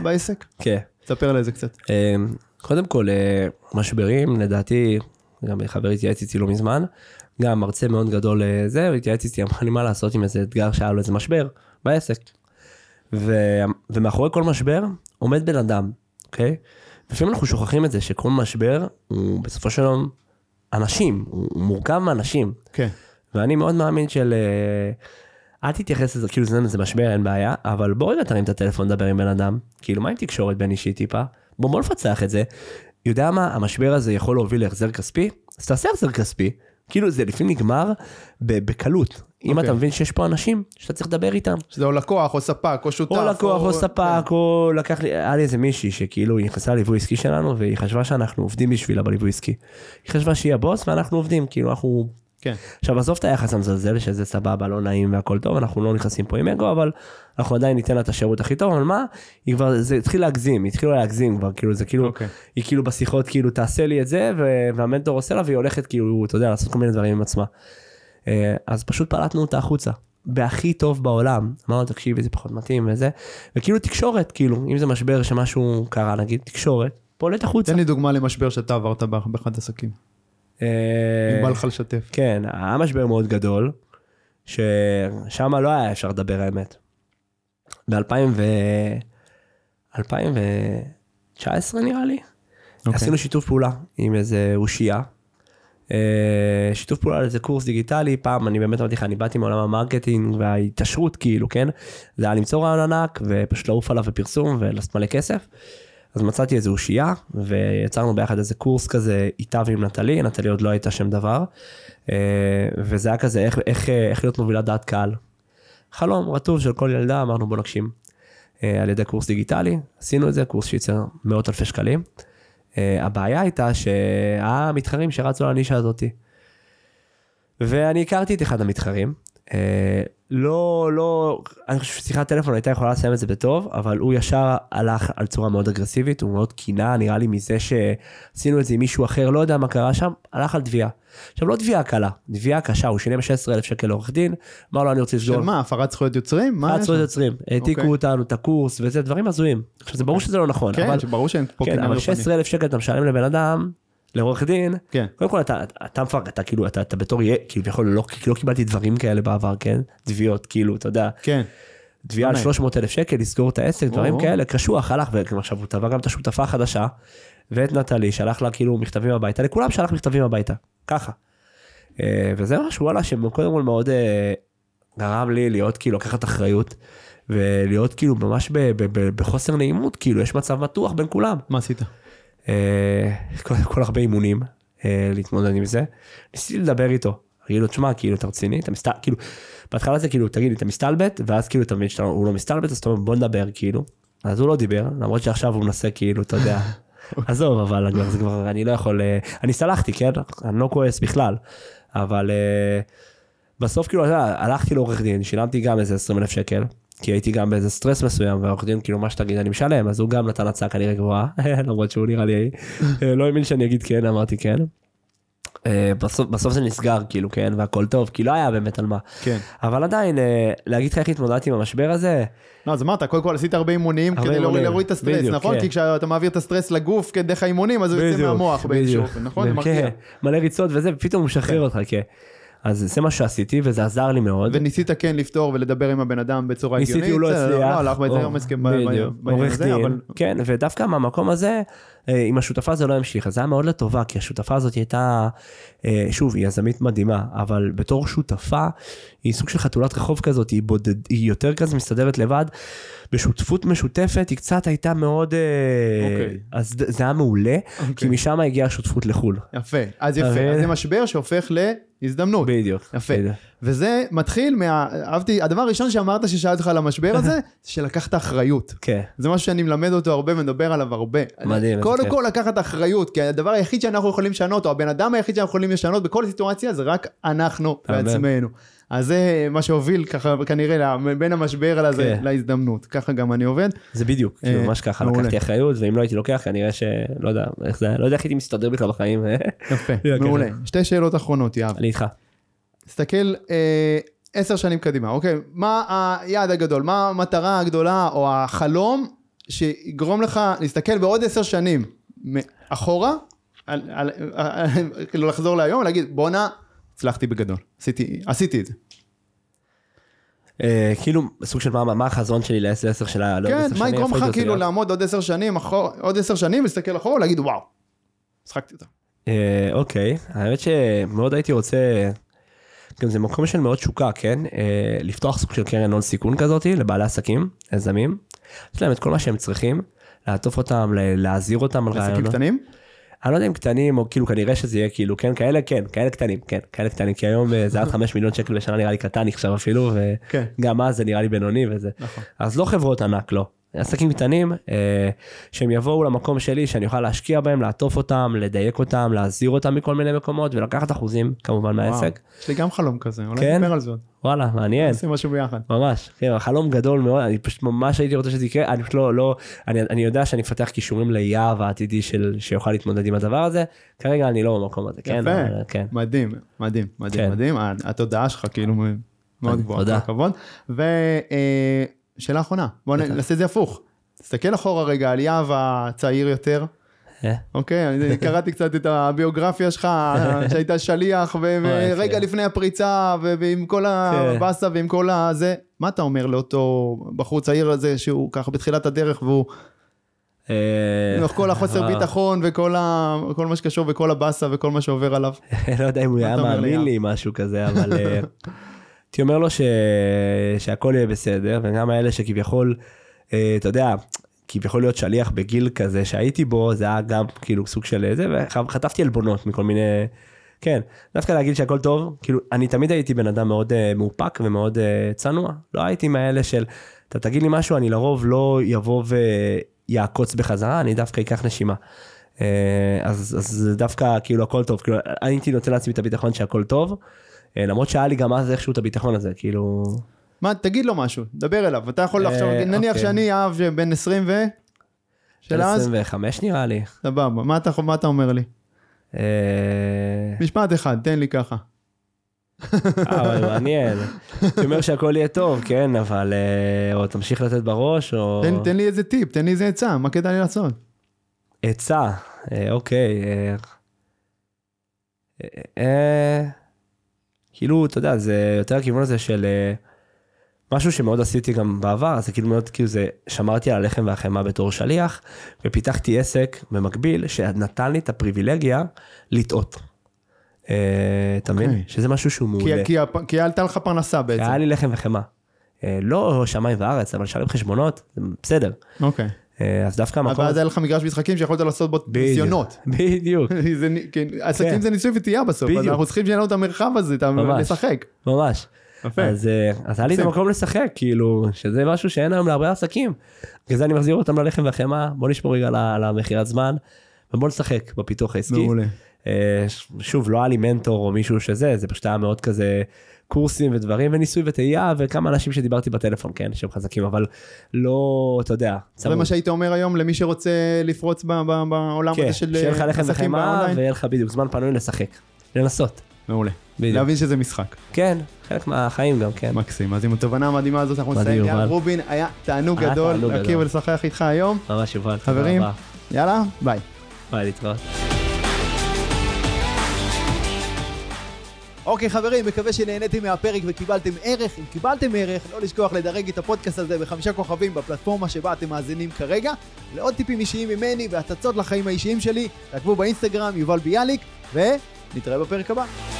בעסק? כן. תספר על זה קצת. קודם כל, משברים, לדעתי, גם חבר התייעץ איתי לא מזמן, גם מרצה מאוד גדול לזה, והתייעץ איתי, אמר לי מה לעשות עם איזה אתגר שהיה לו איזה משבר בעסק. ומאחורי כל משבר עומד בן אדם, אוקיי? לפעמים אנחנו שוכחים את זה, שכל משבר הוא בסופו של יום אנשים, הוא מורכב מאנשים. כן. ואני מאוד מאמין של... אל תתייחס לזה, כאילו זה משבר, אין בעיה, אבל בוא רגע תרים את הטלפון, דבר עם בן אדם, כאילו מה אם תקשורת בין אישי טיפה, בוא נפצח את זה, יודע מה, המשבר הזה יכול להוביל להחזר כספי, אז תעשה החזר כספי, כאילו זה לפעמים נגמר בקלות, אם אתה מבין שיש פה אנשים שאתה צריך לדבר איתם. שזה או לקוח, או ספק, או שותף. או לקוח, או ספק, או לקח לי... היה לי איזה מישהי שכאילו היא נכנסה לליווי עסקי שלנו, והיא חשבה שאנחנו עובדים בשבילה בליווי עסקי. היא חשבה שהיא הבוס, ואנחנו עובדים, כאילו אנחנו... עכשיו, עזוב את היחס המזלזל, שזה סבבה, לא נעים והכל טוב, אנחנו לא נכנסים פה עם אגו, אבל אנחנו עדיין ניתן לה את השירות הכי טוב, אבל מה? היא כבר, זה התחיל להגזים, היא התחילה להגזים כבר, כאילו, זה כאילו, היא כאילו בשיחות, כאילו, תעשה לי את זה, והמנטור עושה לה, והיא הולכת, כאילו, אתה יודע, לעשות כל מיני דברים עם עצמה. אז פשוט פלטנו אותה החוצה, בהכי טוב בעולם, אמרנו, תקשיב, זה פחות מתאים וזה, וכאילו תקשורת, כאילו, אם זה משבר שמשהו קרה, נגיד, תקשורת, פולט החוצה. תן לי דוגמה למשבר שאתה עברת באחד עסקים. אם בא לך לשתף. כן, היה משבר מאוד גדול, ששם לא היה אפשר לדבר האמת. ב-2019 נראה לי, עשינו שיתוף פעולה עם איזה אושייה, שיתוף פעולה על איזה קורס דיגיטלי, פעם אני באמת אמרתי לך, אני באתי מעולם המרקטינג וההתעשרות כאילו, כן? זה היה למצוא רעיון ענק ופשוט לעוף עליו ופרסום ולעשות מלא כסף. אז מצאתי איזו אושייה, ויצרנו ביחד איזה קורס כזה איתה ועם נטלי, נטלי עוד לא הייתה שם דבר, וזה היה כזה איך להיות מובילת דעת קהל. חלום רטוב של כל ילדה, אמרנו בוא נגשים, על ידי קורס דיגיטלי, עשינו את זה, קורס שיצר מאות אלפי שקלים, הבעיה הייתה שהמתחרים שרצו לנישה הזאת, ואני הכרתי את אחד המתחרים, לא, אני חושב ששיחת טלפון הייתה יכולה לסיים את זה בטוב, אבל הוא ישר הלך על צורה מאוד אגרסיבית, הוא מאוד קינה, נראה לי מזה שעשינו את זה עם מישהו אחר, לא יודע מה קרה שם, הלך על דביעה. עכשיו לא דביעה קלה, דביעה קשה, הוא שילם 16,000 שקל לעורך דין, אמר לו אני רוצה לסגור. של מה, הפרת זכויות יוצרים? הפרת זכויות יוצרים, העתיקו אותנו את הקורס וזה דברים הזויים. עכשיו זה ברור שזה לא נכון. כן, שברור שאין פה קינן. אבל 16,000 שקל אתה משלם לבן אדם, לעורך דין, קודם כל אתה מפרק, אתה כאילו, אתה בתור יהיה, כאילו יכול, לא קיבלתי דברים כאלה בעבר, כן? דביעות, כאילו, אתה יודע, דביעה על 300,000 שקל, לסגור את העסק, דברים כאלה, קשוח, הלך, ועכשיו הוא טבע גם את השותפה החדשה, ואת נטלי, שלח לה כאילו מכתבים הביתה, לכולם שלח מכתבים הביתה, ככה. וזה משהו, וואלה, שקודם כל מאוד גרם לי להיות כאילו, לקחת אחריות, ולהיות כאילו ממש בחוסר נעימות, כאילו, יש מצב מתוח בין כולם. מה עשית? כל הרבה אימונים להתמודד עם זה, ניסיתי לדבר איתו, תגיד לו, תשמע, כאילו אתה רציני, כאילו, בהתחלה זה כאילו, תגיד לי, אתה מסתלבט, ואז כאילו אתה מבין שהוא לא מסתלבט, אז אתה אומר, בוא נדבר, כאילו, אז הוא לא דיבר, למרות שעכשיו הוא מנסה, כאילו, אתה יודע, עזוב, אבל אני לא יכול, אני סלחתי, כן, אני לא כועס בכלל, אבל בסוף כאילו, הלכתי לעורך דין, שילמתי גם איזה 20,000 שקל, כי הייתי גם באיזה סטרס מסוים, והעורך דין כאילו מה שתגיד אני משלם, אז הוא גם נתן הצעה כנראה גבוהה, למרות שהוא נראה לי, לא האמין שאני אגיד כן, אמרתי כן, בסוף זה נסגר כאילו כן, והכל טוב, כי לא היה באמת על מה, אבל עדיין, להגיד לך איך התמודדתי עם המשבר הזה, לא, אז אמרת, קודם כל עשית הרבה אימונים כדי להוריד את הסטרס, נכון? כי כשאתה מעביר את הסטרס לגוף כדרך האימונים, אז הוא יוצא מהמוח באיזשהו אופן, נכון? מלא ריצות וזה, פתאום הוא משחרר אותך, כן. אז זה מה שעשיתי, וזה עזר לי מאוד. וניסית כן לפתור ולדבר עם הבן אדם בצורה הגיונית. ניסיתי, הוא לא הצליח. לא, הלך באיזה יום הסכם בעניין הזה, אבל... כן, ודווקא מהמקום הזה, עם השותפה זה לא המשיך. זה היה מאוד לטובה, כי השותפה הזאת הייתה, שוב, היא יזמית מדהימה, אבל בתור שותפה, היא סוג של חתולת רחוב כזאת, היא יותר כזה מסתדרת לבד, בשותפות משותפת, היא קצת הייתה מאוד... אז זה היה מעולה, כי משם הגיעה השותפות לחול. יפה, אז יפה. זה משבר שהופך להזדמנות. בדיוק. יפה. וזה מתחיל מה... אהבתי, הדבר הראשון שאמרת ששאלת לך על המשבר הזה, שלקחת אחריות. כן. זה משהו שאני מלמד אותו הרבה, מדבר עליו הרבה. מדהים. קודם כל לקחת אחריות, כי הדבר היחיד שאנחנו יכולים לשנות, או הבן אדם היחיד שאנחנו יכולים לשנות בכל סיטואציה, זה רק אנחנו בעצמנו. אז זה מה שהוביל ככה כנראה בין המשבר על הזה להזדמנות, ככה גם אני עובד. זה בדיוק, כאילו ממש ככה, לקחתי אחריות, ואם לא הייתי לוקח, כנראה שלא יודע, איך זה, לא יודע איך הייתי מסתדר בכלל בחיים. יפה, מעולה. שתי שאלות אחרונות, יאב. אני איתך. תסתכל 10 שנים קדימה, אוקיי, מה היעד הגדול, מה המטרה הגדולה, או החלום, שיגרום לך להסתכל בעוד 10 שנים, אחורה, כאילו לחזור להיום, להגיד בוא נע, הצלחתי בגדול, עשיתי את זה. כאילו, סוג של מה החזון שלי ל10 שלה? כן, מה יגרום לך כאילו לעמוד עוד 10 שנים, עוד 10 שנים, להסתכל אחורה, להגיד וואו, הצלחתי אותה. אוקיי, האמת שמאוד הייתי רוצה, גם זה מקום של מאוד שוקה, כן? לפתוח סוג של קרן הון סיכון כזאת, לבעלי עסקים, יזמים, יש להם את כל מה שהם צריכים, לעטוף אותם, להזהיר אותם על רעיונות. עסקים קטנים? אני לא יודע אם קטנים, או כאילו כנראה שזה יהיה כאילו, כן, כאלה קטנים, כי היום זה עד 5 מיליון שקל בשנה נראה לי קטן, עכשיו אפילו, וגם אז זה נראה לי בינוני וזה. אז לא חברות ענק, לא. עסקים קטנים, שהם יבואו למקום שלי, שאני אוכל להשקיע בהם, לעטוף אותם, לדייק אותם, להזהיר אותם מכל מיני מקומות, ולקחת אחוזים, כמובן, מהעסק. יש לי גם חלום כזה, אולי נדבר על זה. וואלה, מעניין. עושים משהו ביחד. ממש, כן, חלום גדול מאוד, אני פשוט ממש הייתי רוצה שזה יקרה, אני פשוט לא, אני יודע שאני אפתח כישורים ליעד העתידי שיוכל להתמודד עם הדבר הזה, כרגע אני לא במקום הזה, כן? יפה, מדהים, מדהים, מדהים, מדהים, התודעה שלך כאילו מאוד גבוהה, כבוד, שאלה האחרונה, בואו נעשה את זה הפוך, תסתכל אחורה רגע על יעד הצעיר יותר, אוקיי, אני קראתי קצת את הביוגרפיה שלך, שהייתה שליח, ורגע לפני הפריצה, ועם כל הבאסה, ועם כל הזה, מה אתה אומר לאותו בחור צעיר הזה, שהוא ככה בתחילת הדרך, והוא, כל החוסר ביטחון, וכל מה שקשור, וכל הבאסה, וכל מה שעובר עליו. לא יודע אם הוא היה מאמין לי משהו כזה, אבל הייתי אומר לו שהכל יהיה בסדר, וגם האלה שכביכול, אתה יודע, כי יכול להיות שליח בגיל כזה שהייתי בו, זה היה גם כאילו סוג של זה, וחטפתי אלבונות מכל מיני, כן, דווקא להגיד שהכל טוב, כאילו אני תמיד הייתי בן אדם מאוד מאופק ומאוד צנוע, לא הייתי מהאלה של, אתה תגיד לי משהו, אני לרוב לא יבוא ויעקוץ בחזרה, אני דווקא אקח נשימה, אז דווקא כאילו הכל טוב, כאילו הייתי נותן לעצמי את הביטחון שהכל טוב, למרות שהיה לי גם אז איכשהו את הביטחון הזה, כאילו... מה, תגיד לו משהו, דבר אליו, אתה יכול לחשוב, נניח שאני יאהב בין 20 ו... של אז? 25 נראה לי. סבבה, מה אתה אומר לי? משפט אחד, תן לי ככה. אבל מעניין, אתה אומר שהכל יהיה טוב, כן, אבל או תמשיך לתת בראש, או... תן לי איזה טיפ, תן לי איזה עצה, מה כדאי לעשות? עצה, אוקיי. כאילו, אתה יודע, זה יותר הכיוון הזה של... משהו שמאוד עשיתי גם בעבר, זה כאילו מאוד, כאילו זה, שמרתי על הלחם והחמה בתור שליח, ופיתחתי עסק במקביל, שנתן לי את הפריבילגיה לטעות. אתה מבין? שזה משהו שהוא מעולה. כי עלתה לך פרנסה בעצם. היה לי לחם וחמה. לא שמיים וארץ, אבל שלם חשבונות, זה בסדר. אוקיי. אז דווקא המקום... אבל אז היה לך מגרש משחקים שיכולת לעשות בו ניסיונות. בדיוק. עסקים זה ניסוי וטעייה בסוף, אז אנחנו צריכים שיהיה לנו את המרחב הזה, לשחק. ממש. אז היה לי את המקום לשחק, כאילו, שזה משהו שאין היום להרבה עסקים. כזה אני מחזיר אותם ללחם והחמה, בוא נשמור רגע למחירת זמן, ובוא נשחק בפיתוח העסקי. מעולה. שוב, לא היה לי מנטור או מישהו שזה, זה פשוט היה מאוד כזה קורסים ודברים, וניסוי וטעייה, וכמה אנשים שדיברתי בטלפון, כן, שהם חזקים, אבל לא, אתה יודע. זה מה שהיית אומר היום למי שרוצה לפרוץ בעולם הזה של עסקים באונליין? ויהיה לך בדיוק זמן פנוי לשחק, לנסות. מעולה. להבין שזה משחק. כן, חלק מהחיים גם, כן. מקסים, אז עם התובנה המדהימה הזאת אנחנו נסיים. יאהב רובין, היה תענוג גדול להכיר ולשחק איתך היום. ממש יובל, תודה רבה. חברים, יאללה, ביי. ביי, להתראות. אוקיי חברים, מקווה שנהניתם מהפרק וקיבלתם ערך. אם קיבלתם ערך, לא לשכוח לדרג את הפודקאסט הזה ב5 כוכבים בפלטפורמה שבה אתם מאזינים כרגע. לעוד טיפים אישיים ממני והצצות לחיים האישיים שלי, תעקבו באינסטגרם יובל ביאליק, ונתראה בפרק הבא.